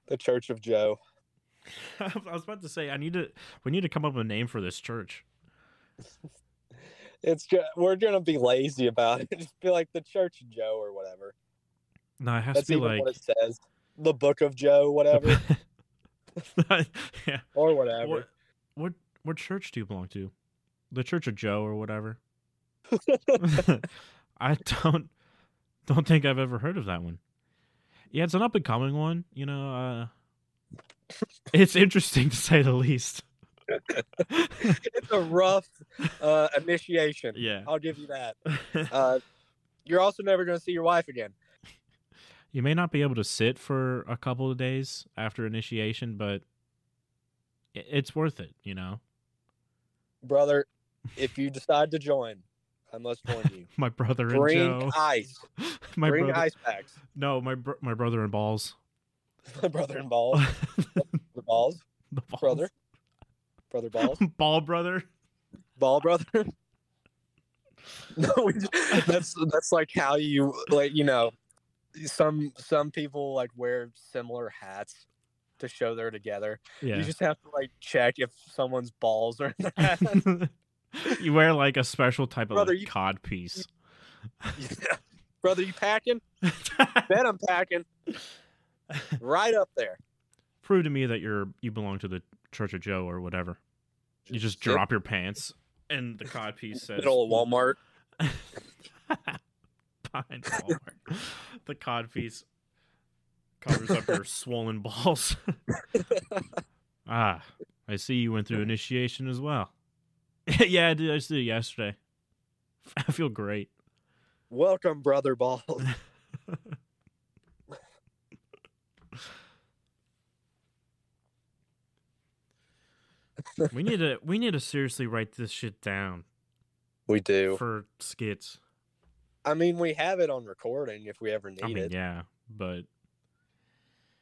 The Church of Joe. I was about to say we need to come up with a name for this church. We're gonna be lazy about it. Just be like the Church of Joe or whatever. No, it has to be like what it says. The Book of Joe, whatever. Yeah. Or whatever. What church do you belong to? The Church of Joe or whatever. I don't think I've ever heard of that one. Yeah, it's an up and coming one, It's interesting to say the least. It's a rough initiation. Yeah, I'll give you that. You're also never going to see your wife again. You may not be able to sit for a couple of days after initiation, but it's worth it, Brother, if you decide to join, I must warn you. My brother and Joe. Bring ice. Bring ice packs. No, my brother and balls. My brother and balls. The balls. The balls. Brother balls. Ball brother. No, that's like how you some people wear similar hats to show they're together. Yeah. You just have to check if someone's balls are in their hat. You wear a special type brother, of cod piece. Yeah. Brother, you packing? Bet I'm packing. Right up there. Prove to me that you belong to the Church of Joe or whatever. You just drop your pants and the cod piece says middle of Walmart. Behind Walmart. The cod piece covers up your swollen balls. Ah, I see you went through initiation as well. Yeah, I did. I just did it yesterday. I feel great. Welcome, brother balls. We need to seriously write this shit down. We do. For skits. I mean, we have it on recording if we ever need it. Yeah, but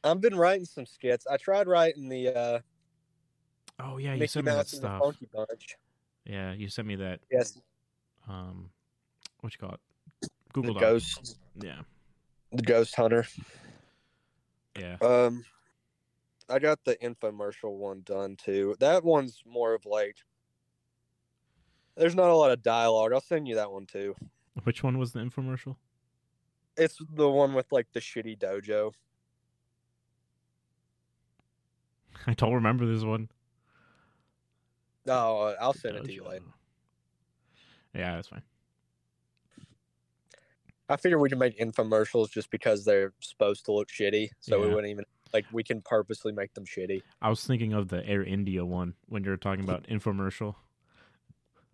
I've been writing some skits. I tried writing the oh yeah, Mickey you sent me Mouse that stuff. Funky Bunch. Yeah, you sent me that. Yes. What you call it? Google Docs. Ghost. Yeah. The Ghost Hunter. Yeah. I got the infomercial one done too. That one's more of there's not a lot of dialogue. I'll send you that one too. Which one was the infomercial? It's the one with the shitty dojo. I don't remember this one. No, I'll send it to you later. Yeah, that's fine. I figure we can make infomercials just because they're supposed to look shitty, so we wouldn't even we can purposely make them shitty. I was thinking of the Air India one when you were talking about infomercial.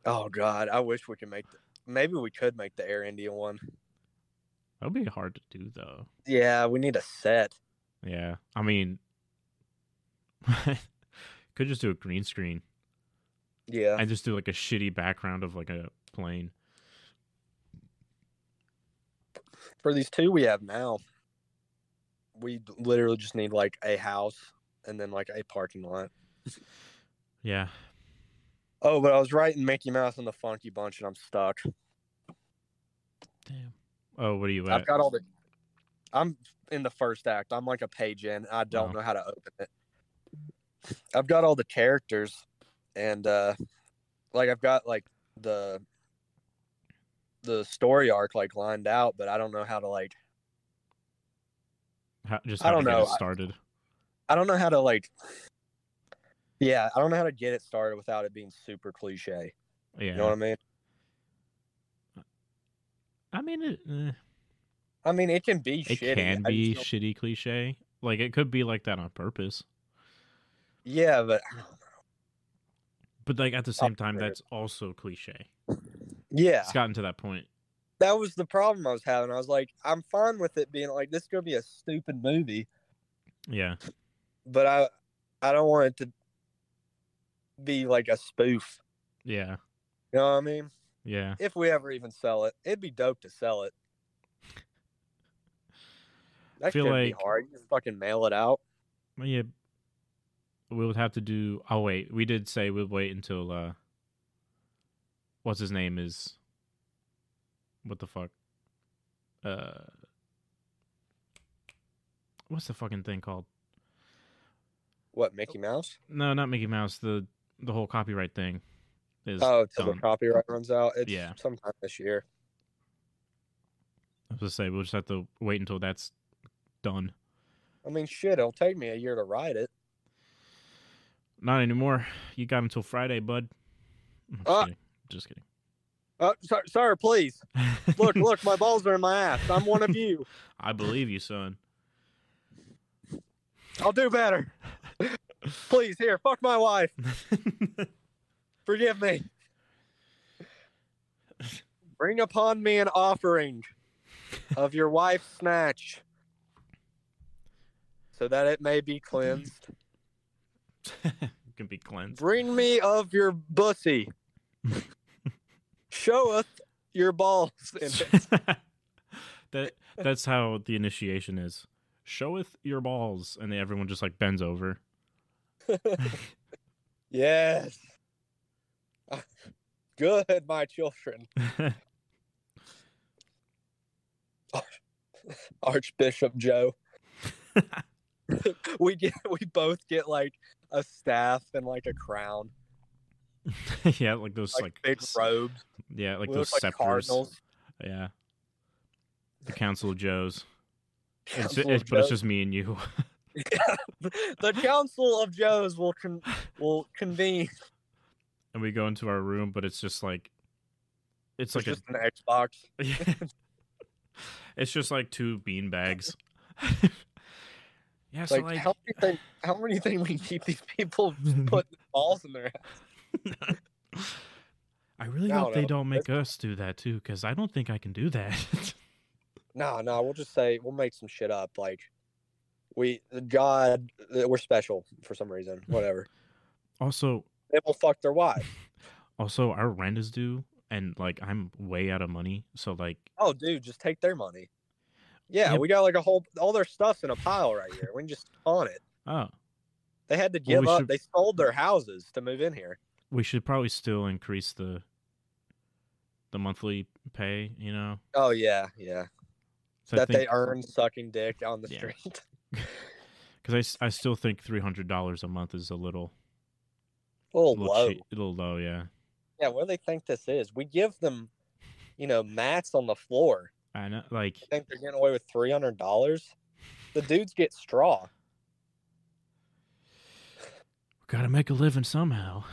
Oh God, I wish we could make. Maybe we could make the Air India one. That would be hard to do though. Yeah, we need a set. Yeah, I mean, could just do a green screen. Yeah, and just do a shitty background of a plane. for these two we have now, we literally just need like a house and then like a parking lot. Yeah. Oh, but I was writing Mickey Mouse and the Funky Bunch, and I'm stuck. Damn. Oh, what are you at? I've got all the. I'm in the first act. I'm like a page in. I don't know how to open it. I've got all the characters, and like I've got like the story arc like lined out, but I don't know how to like. Get it started. I don't know how to like. Yeah, I don't know how to get it started without it being super cliche. Yeah. You know what I mean? It can be shitty. It can be shitty cliche. Like, it could be like that on purpose. Yeah, but I don't know. But, like, at the same time, that's also cliche. Yeah. It's gotten to that point. That was the problem I was having. I was like, I'm fine with it being like, this is going to be a stupid movie. Yeah. But I don't want it to be like a spoof. Yeah. You know what I mean? Yeah. If we ever even sell it, it'd be dope to sell it. That could be hard. You just fucking mail it out. Yeah. We would have to do. Oh, wait. We did say we'd wait until. What's his name is. What the fuck? What's the fucking thing called? What, Mickey Mouse? No, not Mickey Mouse. The whole copyright thing. Until the copyright runs out? It's sometime this year. I was going to say, we'll just have to wait until that's done. I mean, shit, it'll take me a year to write it. Not anymore. You got until Friday, bud. Just kidding. Sir, please. Look, my balls are in my ass. I'm one of you. I believe you, son. I'll do better. Please, here, fuck my wife. Forgive me. Bring upon me an offering of your wife's snatch so that it may be cleansed. It can be cleansed. Bring me of your bussy. Showeth your balls in it. That's how the initiation is. Showeth your balls, and everyone just like bends over. Yes. Good, my children. Archbishop Joe. We both get like a staff and like a crown. Yeah, like those like big robes. Yeah, like those scepters. Cardinals. Yeah. The Council of Joes. But it's just me and you. The Council of Joes will convene. And we go into our room, but it's just like... It's just an Xbox. Yeah. It's just like two beanbags. Yeah, so like... How many things we keep these people putting balls in their ass? I really hope they don't make us do that, too, because I don't think I can do that. No, we'll just say... We'll make some shit up. Like, we're special for some reason. Whatever. Also... They will fuck their wives. Also, our rent is due, and like I'm way out of money. So like, oh, dude, just take their money. Yeah, yep. We got like all their stuff's in a pile right here. We can just pawn it. Oh, they had to give up. They sold their houses to move in here. We should probably still increase the monthly pay. You know? Oh yeah. So that they earn sucking dick on the street. Because I still think $300 a month is a little. A little low, yeah. Yeah, what do they think this is? We give them, mats on the floor. I know, like... I think they're getting away with $300. The dudes get straw. Gotta make a living somehow.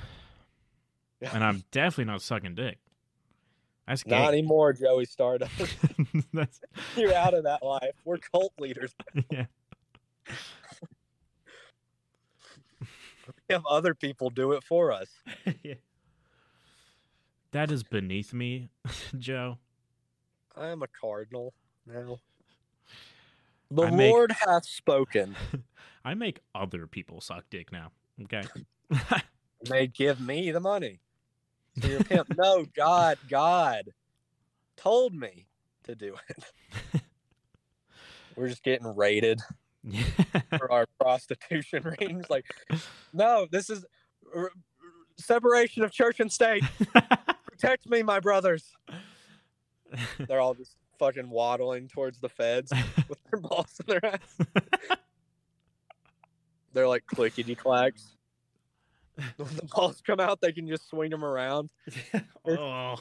And I'm definitely not sucking dick. That's gay. Not anymore, Joey Stardust. You're out of that life. We're cult leaders now. Yeah. Have other people do it for us. Yeah. That is beneath me, Joe. I am a cardinal now. The Lord hath spoken. I make other people suck dick now. Okay. They give me the money. So you're pimp. No, God told me to do it. we're just getting raided for our prostitution rings. Like, no, this is separation of church and state. Protect me, my brothers. They're all just fucking waddling towards the feds with their balls in their ass. They're like clickety-clacks. When the balls come out, they can just swing them around. Oh.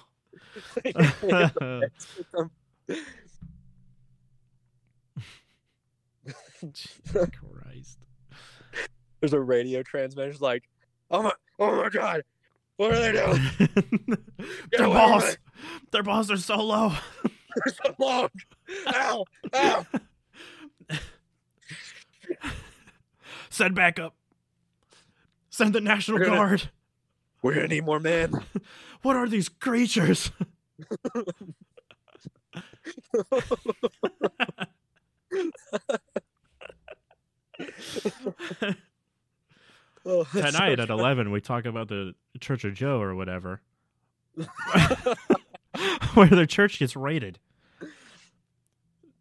Jesus Christ. There's a radio transmitter like, oh my God, what are they doing? Their balls are so low. They're so long. Ow. Send backup. Send the National Guard. We're going to need more men. What are these creatures? Tonight at 11, we talk about the Church of Joe or whatever. Where their church gets raided.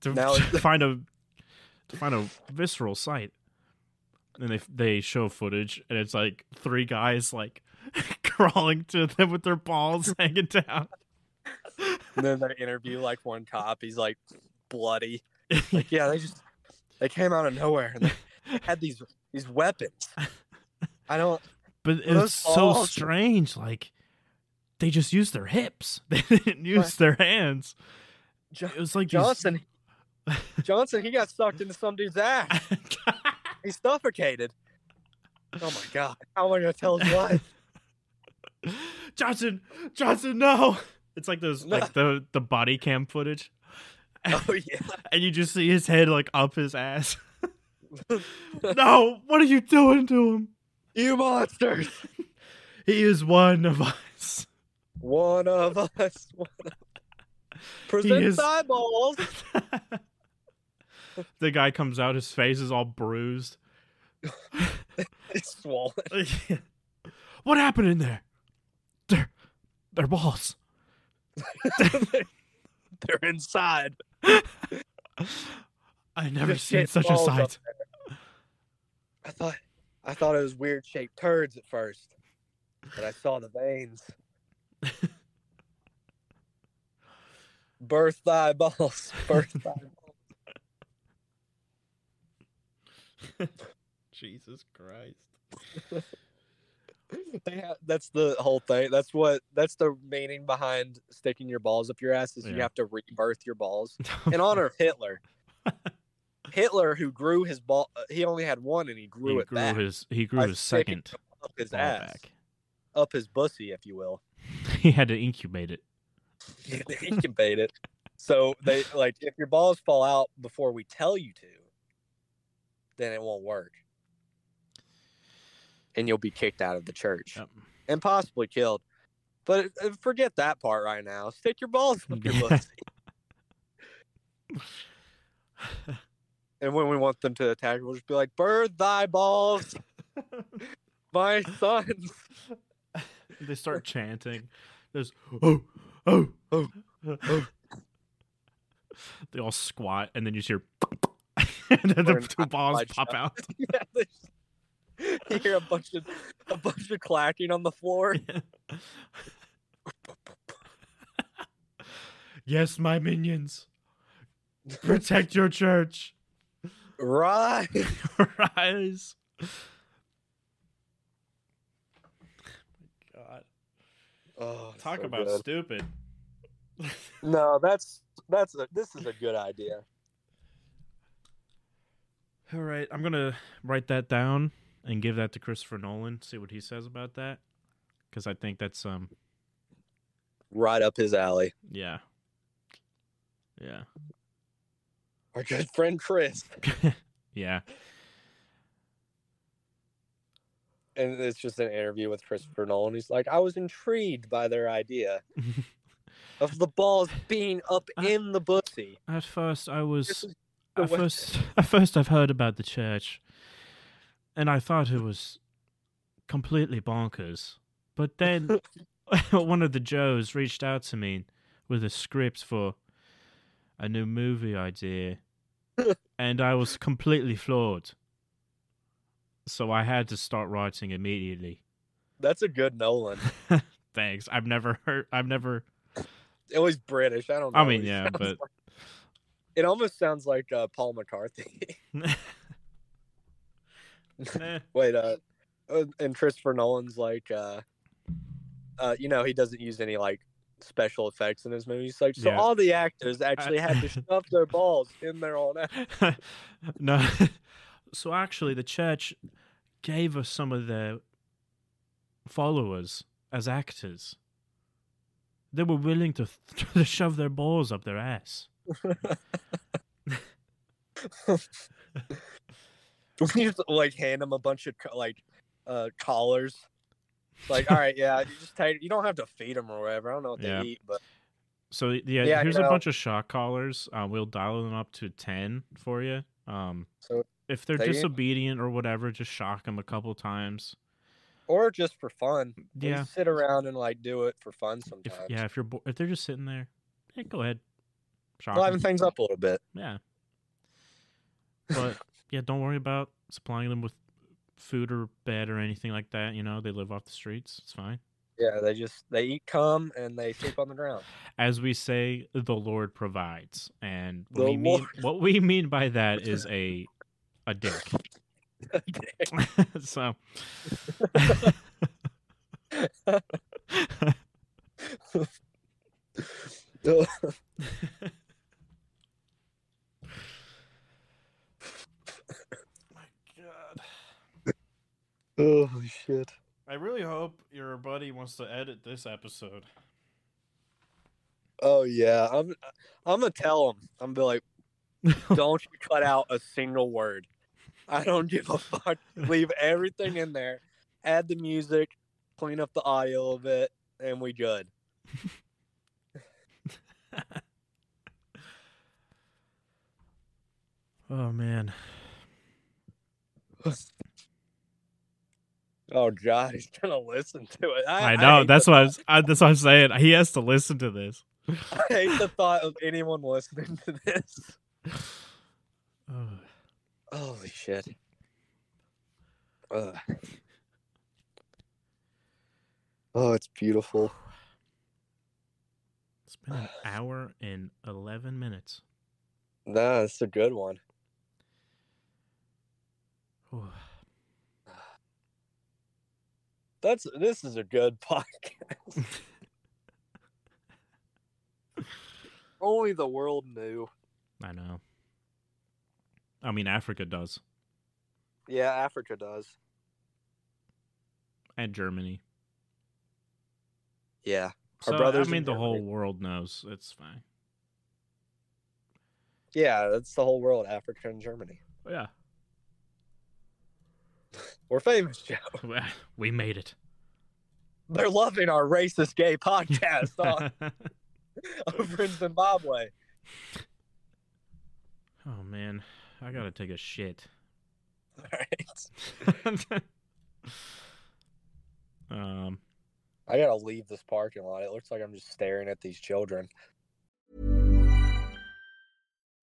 To find a visceral sight. And they show footage, and it's like three guys like crawling to them with their balls hanging down. And then they interview like one cop. He's like bloody. Like, yeah, they came out of nowhere and they had these weapons. But it's so strange. Like they just used their hips. They didn't use their hands. It was like Johnson. Johnson, he got sucked into some dude's ass. He suffocated. Oh my God! How am I gonna tell his wife? Johnson, no! It's like those, like the body cam footage. Oh yeah! And you just see his head like up his ass. No! What are you doing to him? You monsters! He is one of us. One of us. Present eyeballs. The guy comes out, his face is all bruised. It's swollen. What happened in there? They're balls. They're inside. I've never seen such a sight. I thought it was weird shaped turds at first. But I saw the veins. Birth thy balls. Birth thy balls. Jesus Christ. That's the whole thing. That's the meaning behind sticking your balls up your ass is you have to rebirth your balls in honor of Hitler. Hitler, who grew his ball, he only had one and he grew it back. He grew his second up his ass, back. Up his bussy, if you will. He had to incubate it. So they like if your balls fall out before we tell you to. Then it won't work. And you'll be kicked out of the church. Yep. And possibly killed. But forget that part right now. Stick your balls up your pussy. And when we want them to attack, we'll just be like, "Birth thy balls, my sons." They start chanting. There's, oh, oh, oh, oh. They all squat, and then you hear... And then the two balls pop out. Yeah, you hear a bunch of clacking on the floor. Yeah. Yes, my minions, protect your church. Rise. Oh my God. Oh, talk so about good. Stupid. No, this is a good idea. All right, I'm going to write that down and give that to Christopher Nolan, see what he says about that, because I think that's... right up his alley. Yeah. Yeah. Our good friend Chris. Yeah. And it's just an interview with Christopher Nolan. He's like, I was intrigued by their idea of the balls being up in the bussy. At first, I was... At first, I've heard about the church, and I thought it was completely bonkers. But then one of the Joes reached out to me with a script for a new movie idea, and I was completely floored. So I had to start writing immediately. That's a good Nolan. Thanks. I've never. It was British. I don't know. I mean, yeah, but like... it almost sounds like Paul McCarthy. Wait, and Christopher Nolan's like, you know, he doesn't use any like special effects in his movies. Like, so yeah. All the actors actually had to shove their balls in their own ass. No. So actually, the church gave us some of their followers as actors. They were willing to shove their balls up their ass. We just like hand them a bunch of collars. Like, all right, yeah, you don't have to feed them or whatever. I don't know what they eat, but so yeah, here's a bunch of shock collars. We'll dial them up to 10 for you. So if they're disobedient or whatever, just shock them a couple times. Or just for fun. Yeah. Just sit around and like do it for fun sometimes. If they're just sitting there, hey, go ahead. Shock them. Liven things up a little bit. Yeah. But yeah, don't worry about supplying them with food or bed or anything like that. You know, they live off the streets. It's fine. Yeah, they eat cum and they sleep on the ground. As we say, the Lord provides. And what we mean by that is a dick. So my God. Oh shit. I really hope your buddy wants to edit this episode. Oh yeah, I'm gonna tell him. I'm gonna be like, don't you cut out a single word. I don't give a fuck. Leave everything in there. Add the music, clean up the audio of it, and we good. Oh, man. Oh, God, he's going to listen to it. I know. That's what I'm saying. He has to listen to this. I hate the thought of anyone listening to this. Oh. Holy shit. Ugh. Oh, it's beautiful. It's been an hour and 11 minutes. Nah, it's a good one. Ooh. This is a good podcast. Only the world knew. I know. I mean, Africa does. Yeah, Africa does. And Germany. Yeah. Our brothers the whole world knows. It's fine. Yeah, that's the whole world, Africa and Germany. Yeah. We're famous, Joe. We made it. They're loving our racist gay podcast over in Zimbabwe. Oh, man. I gotta take a shit. All right. I gotta leave this parking lot. It looks like I'm just staring at these children.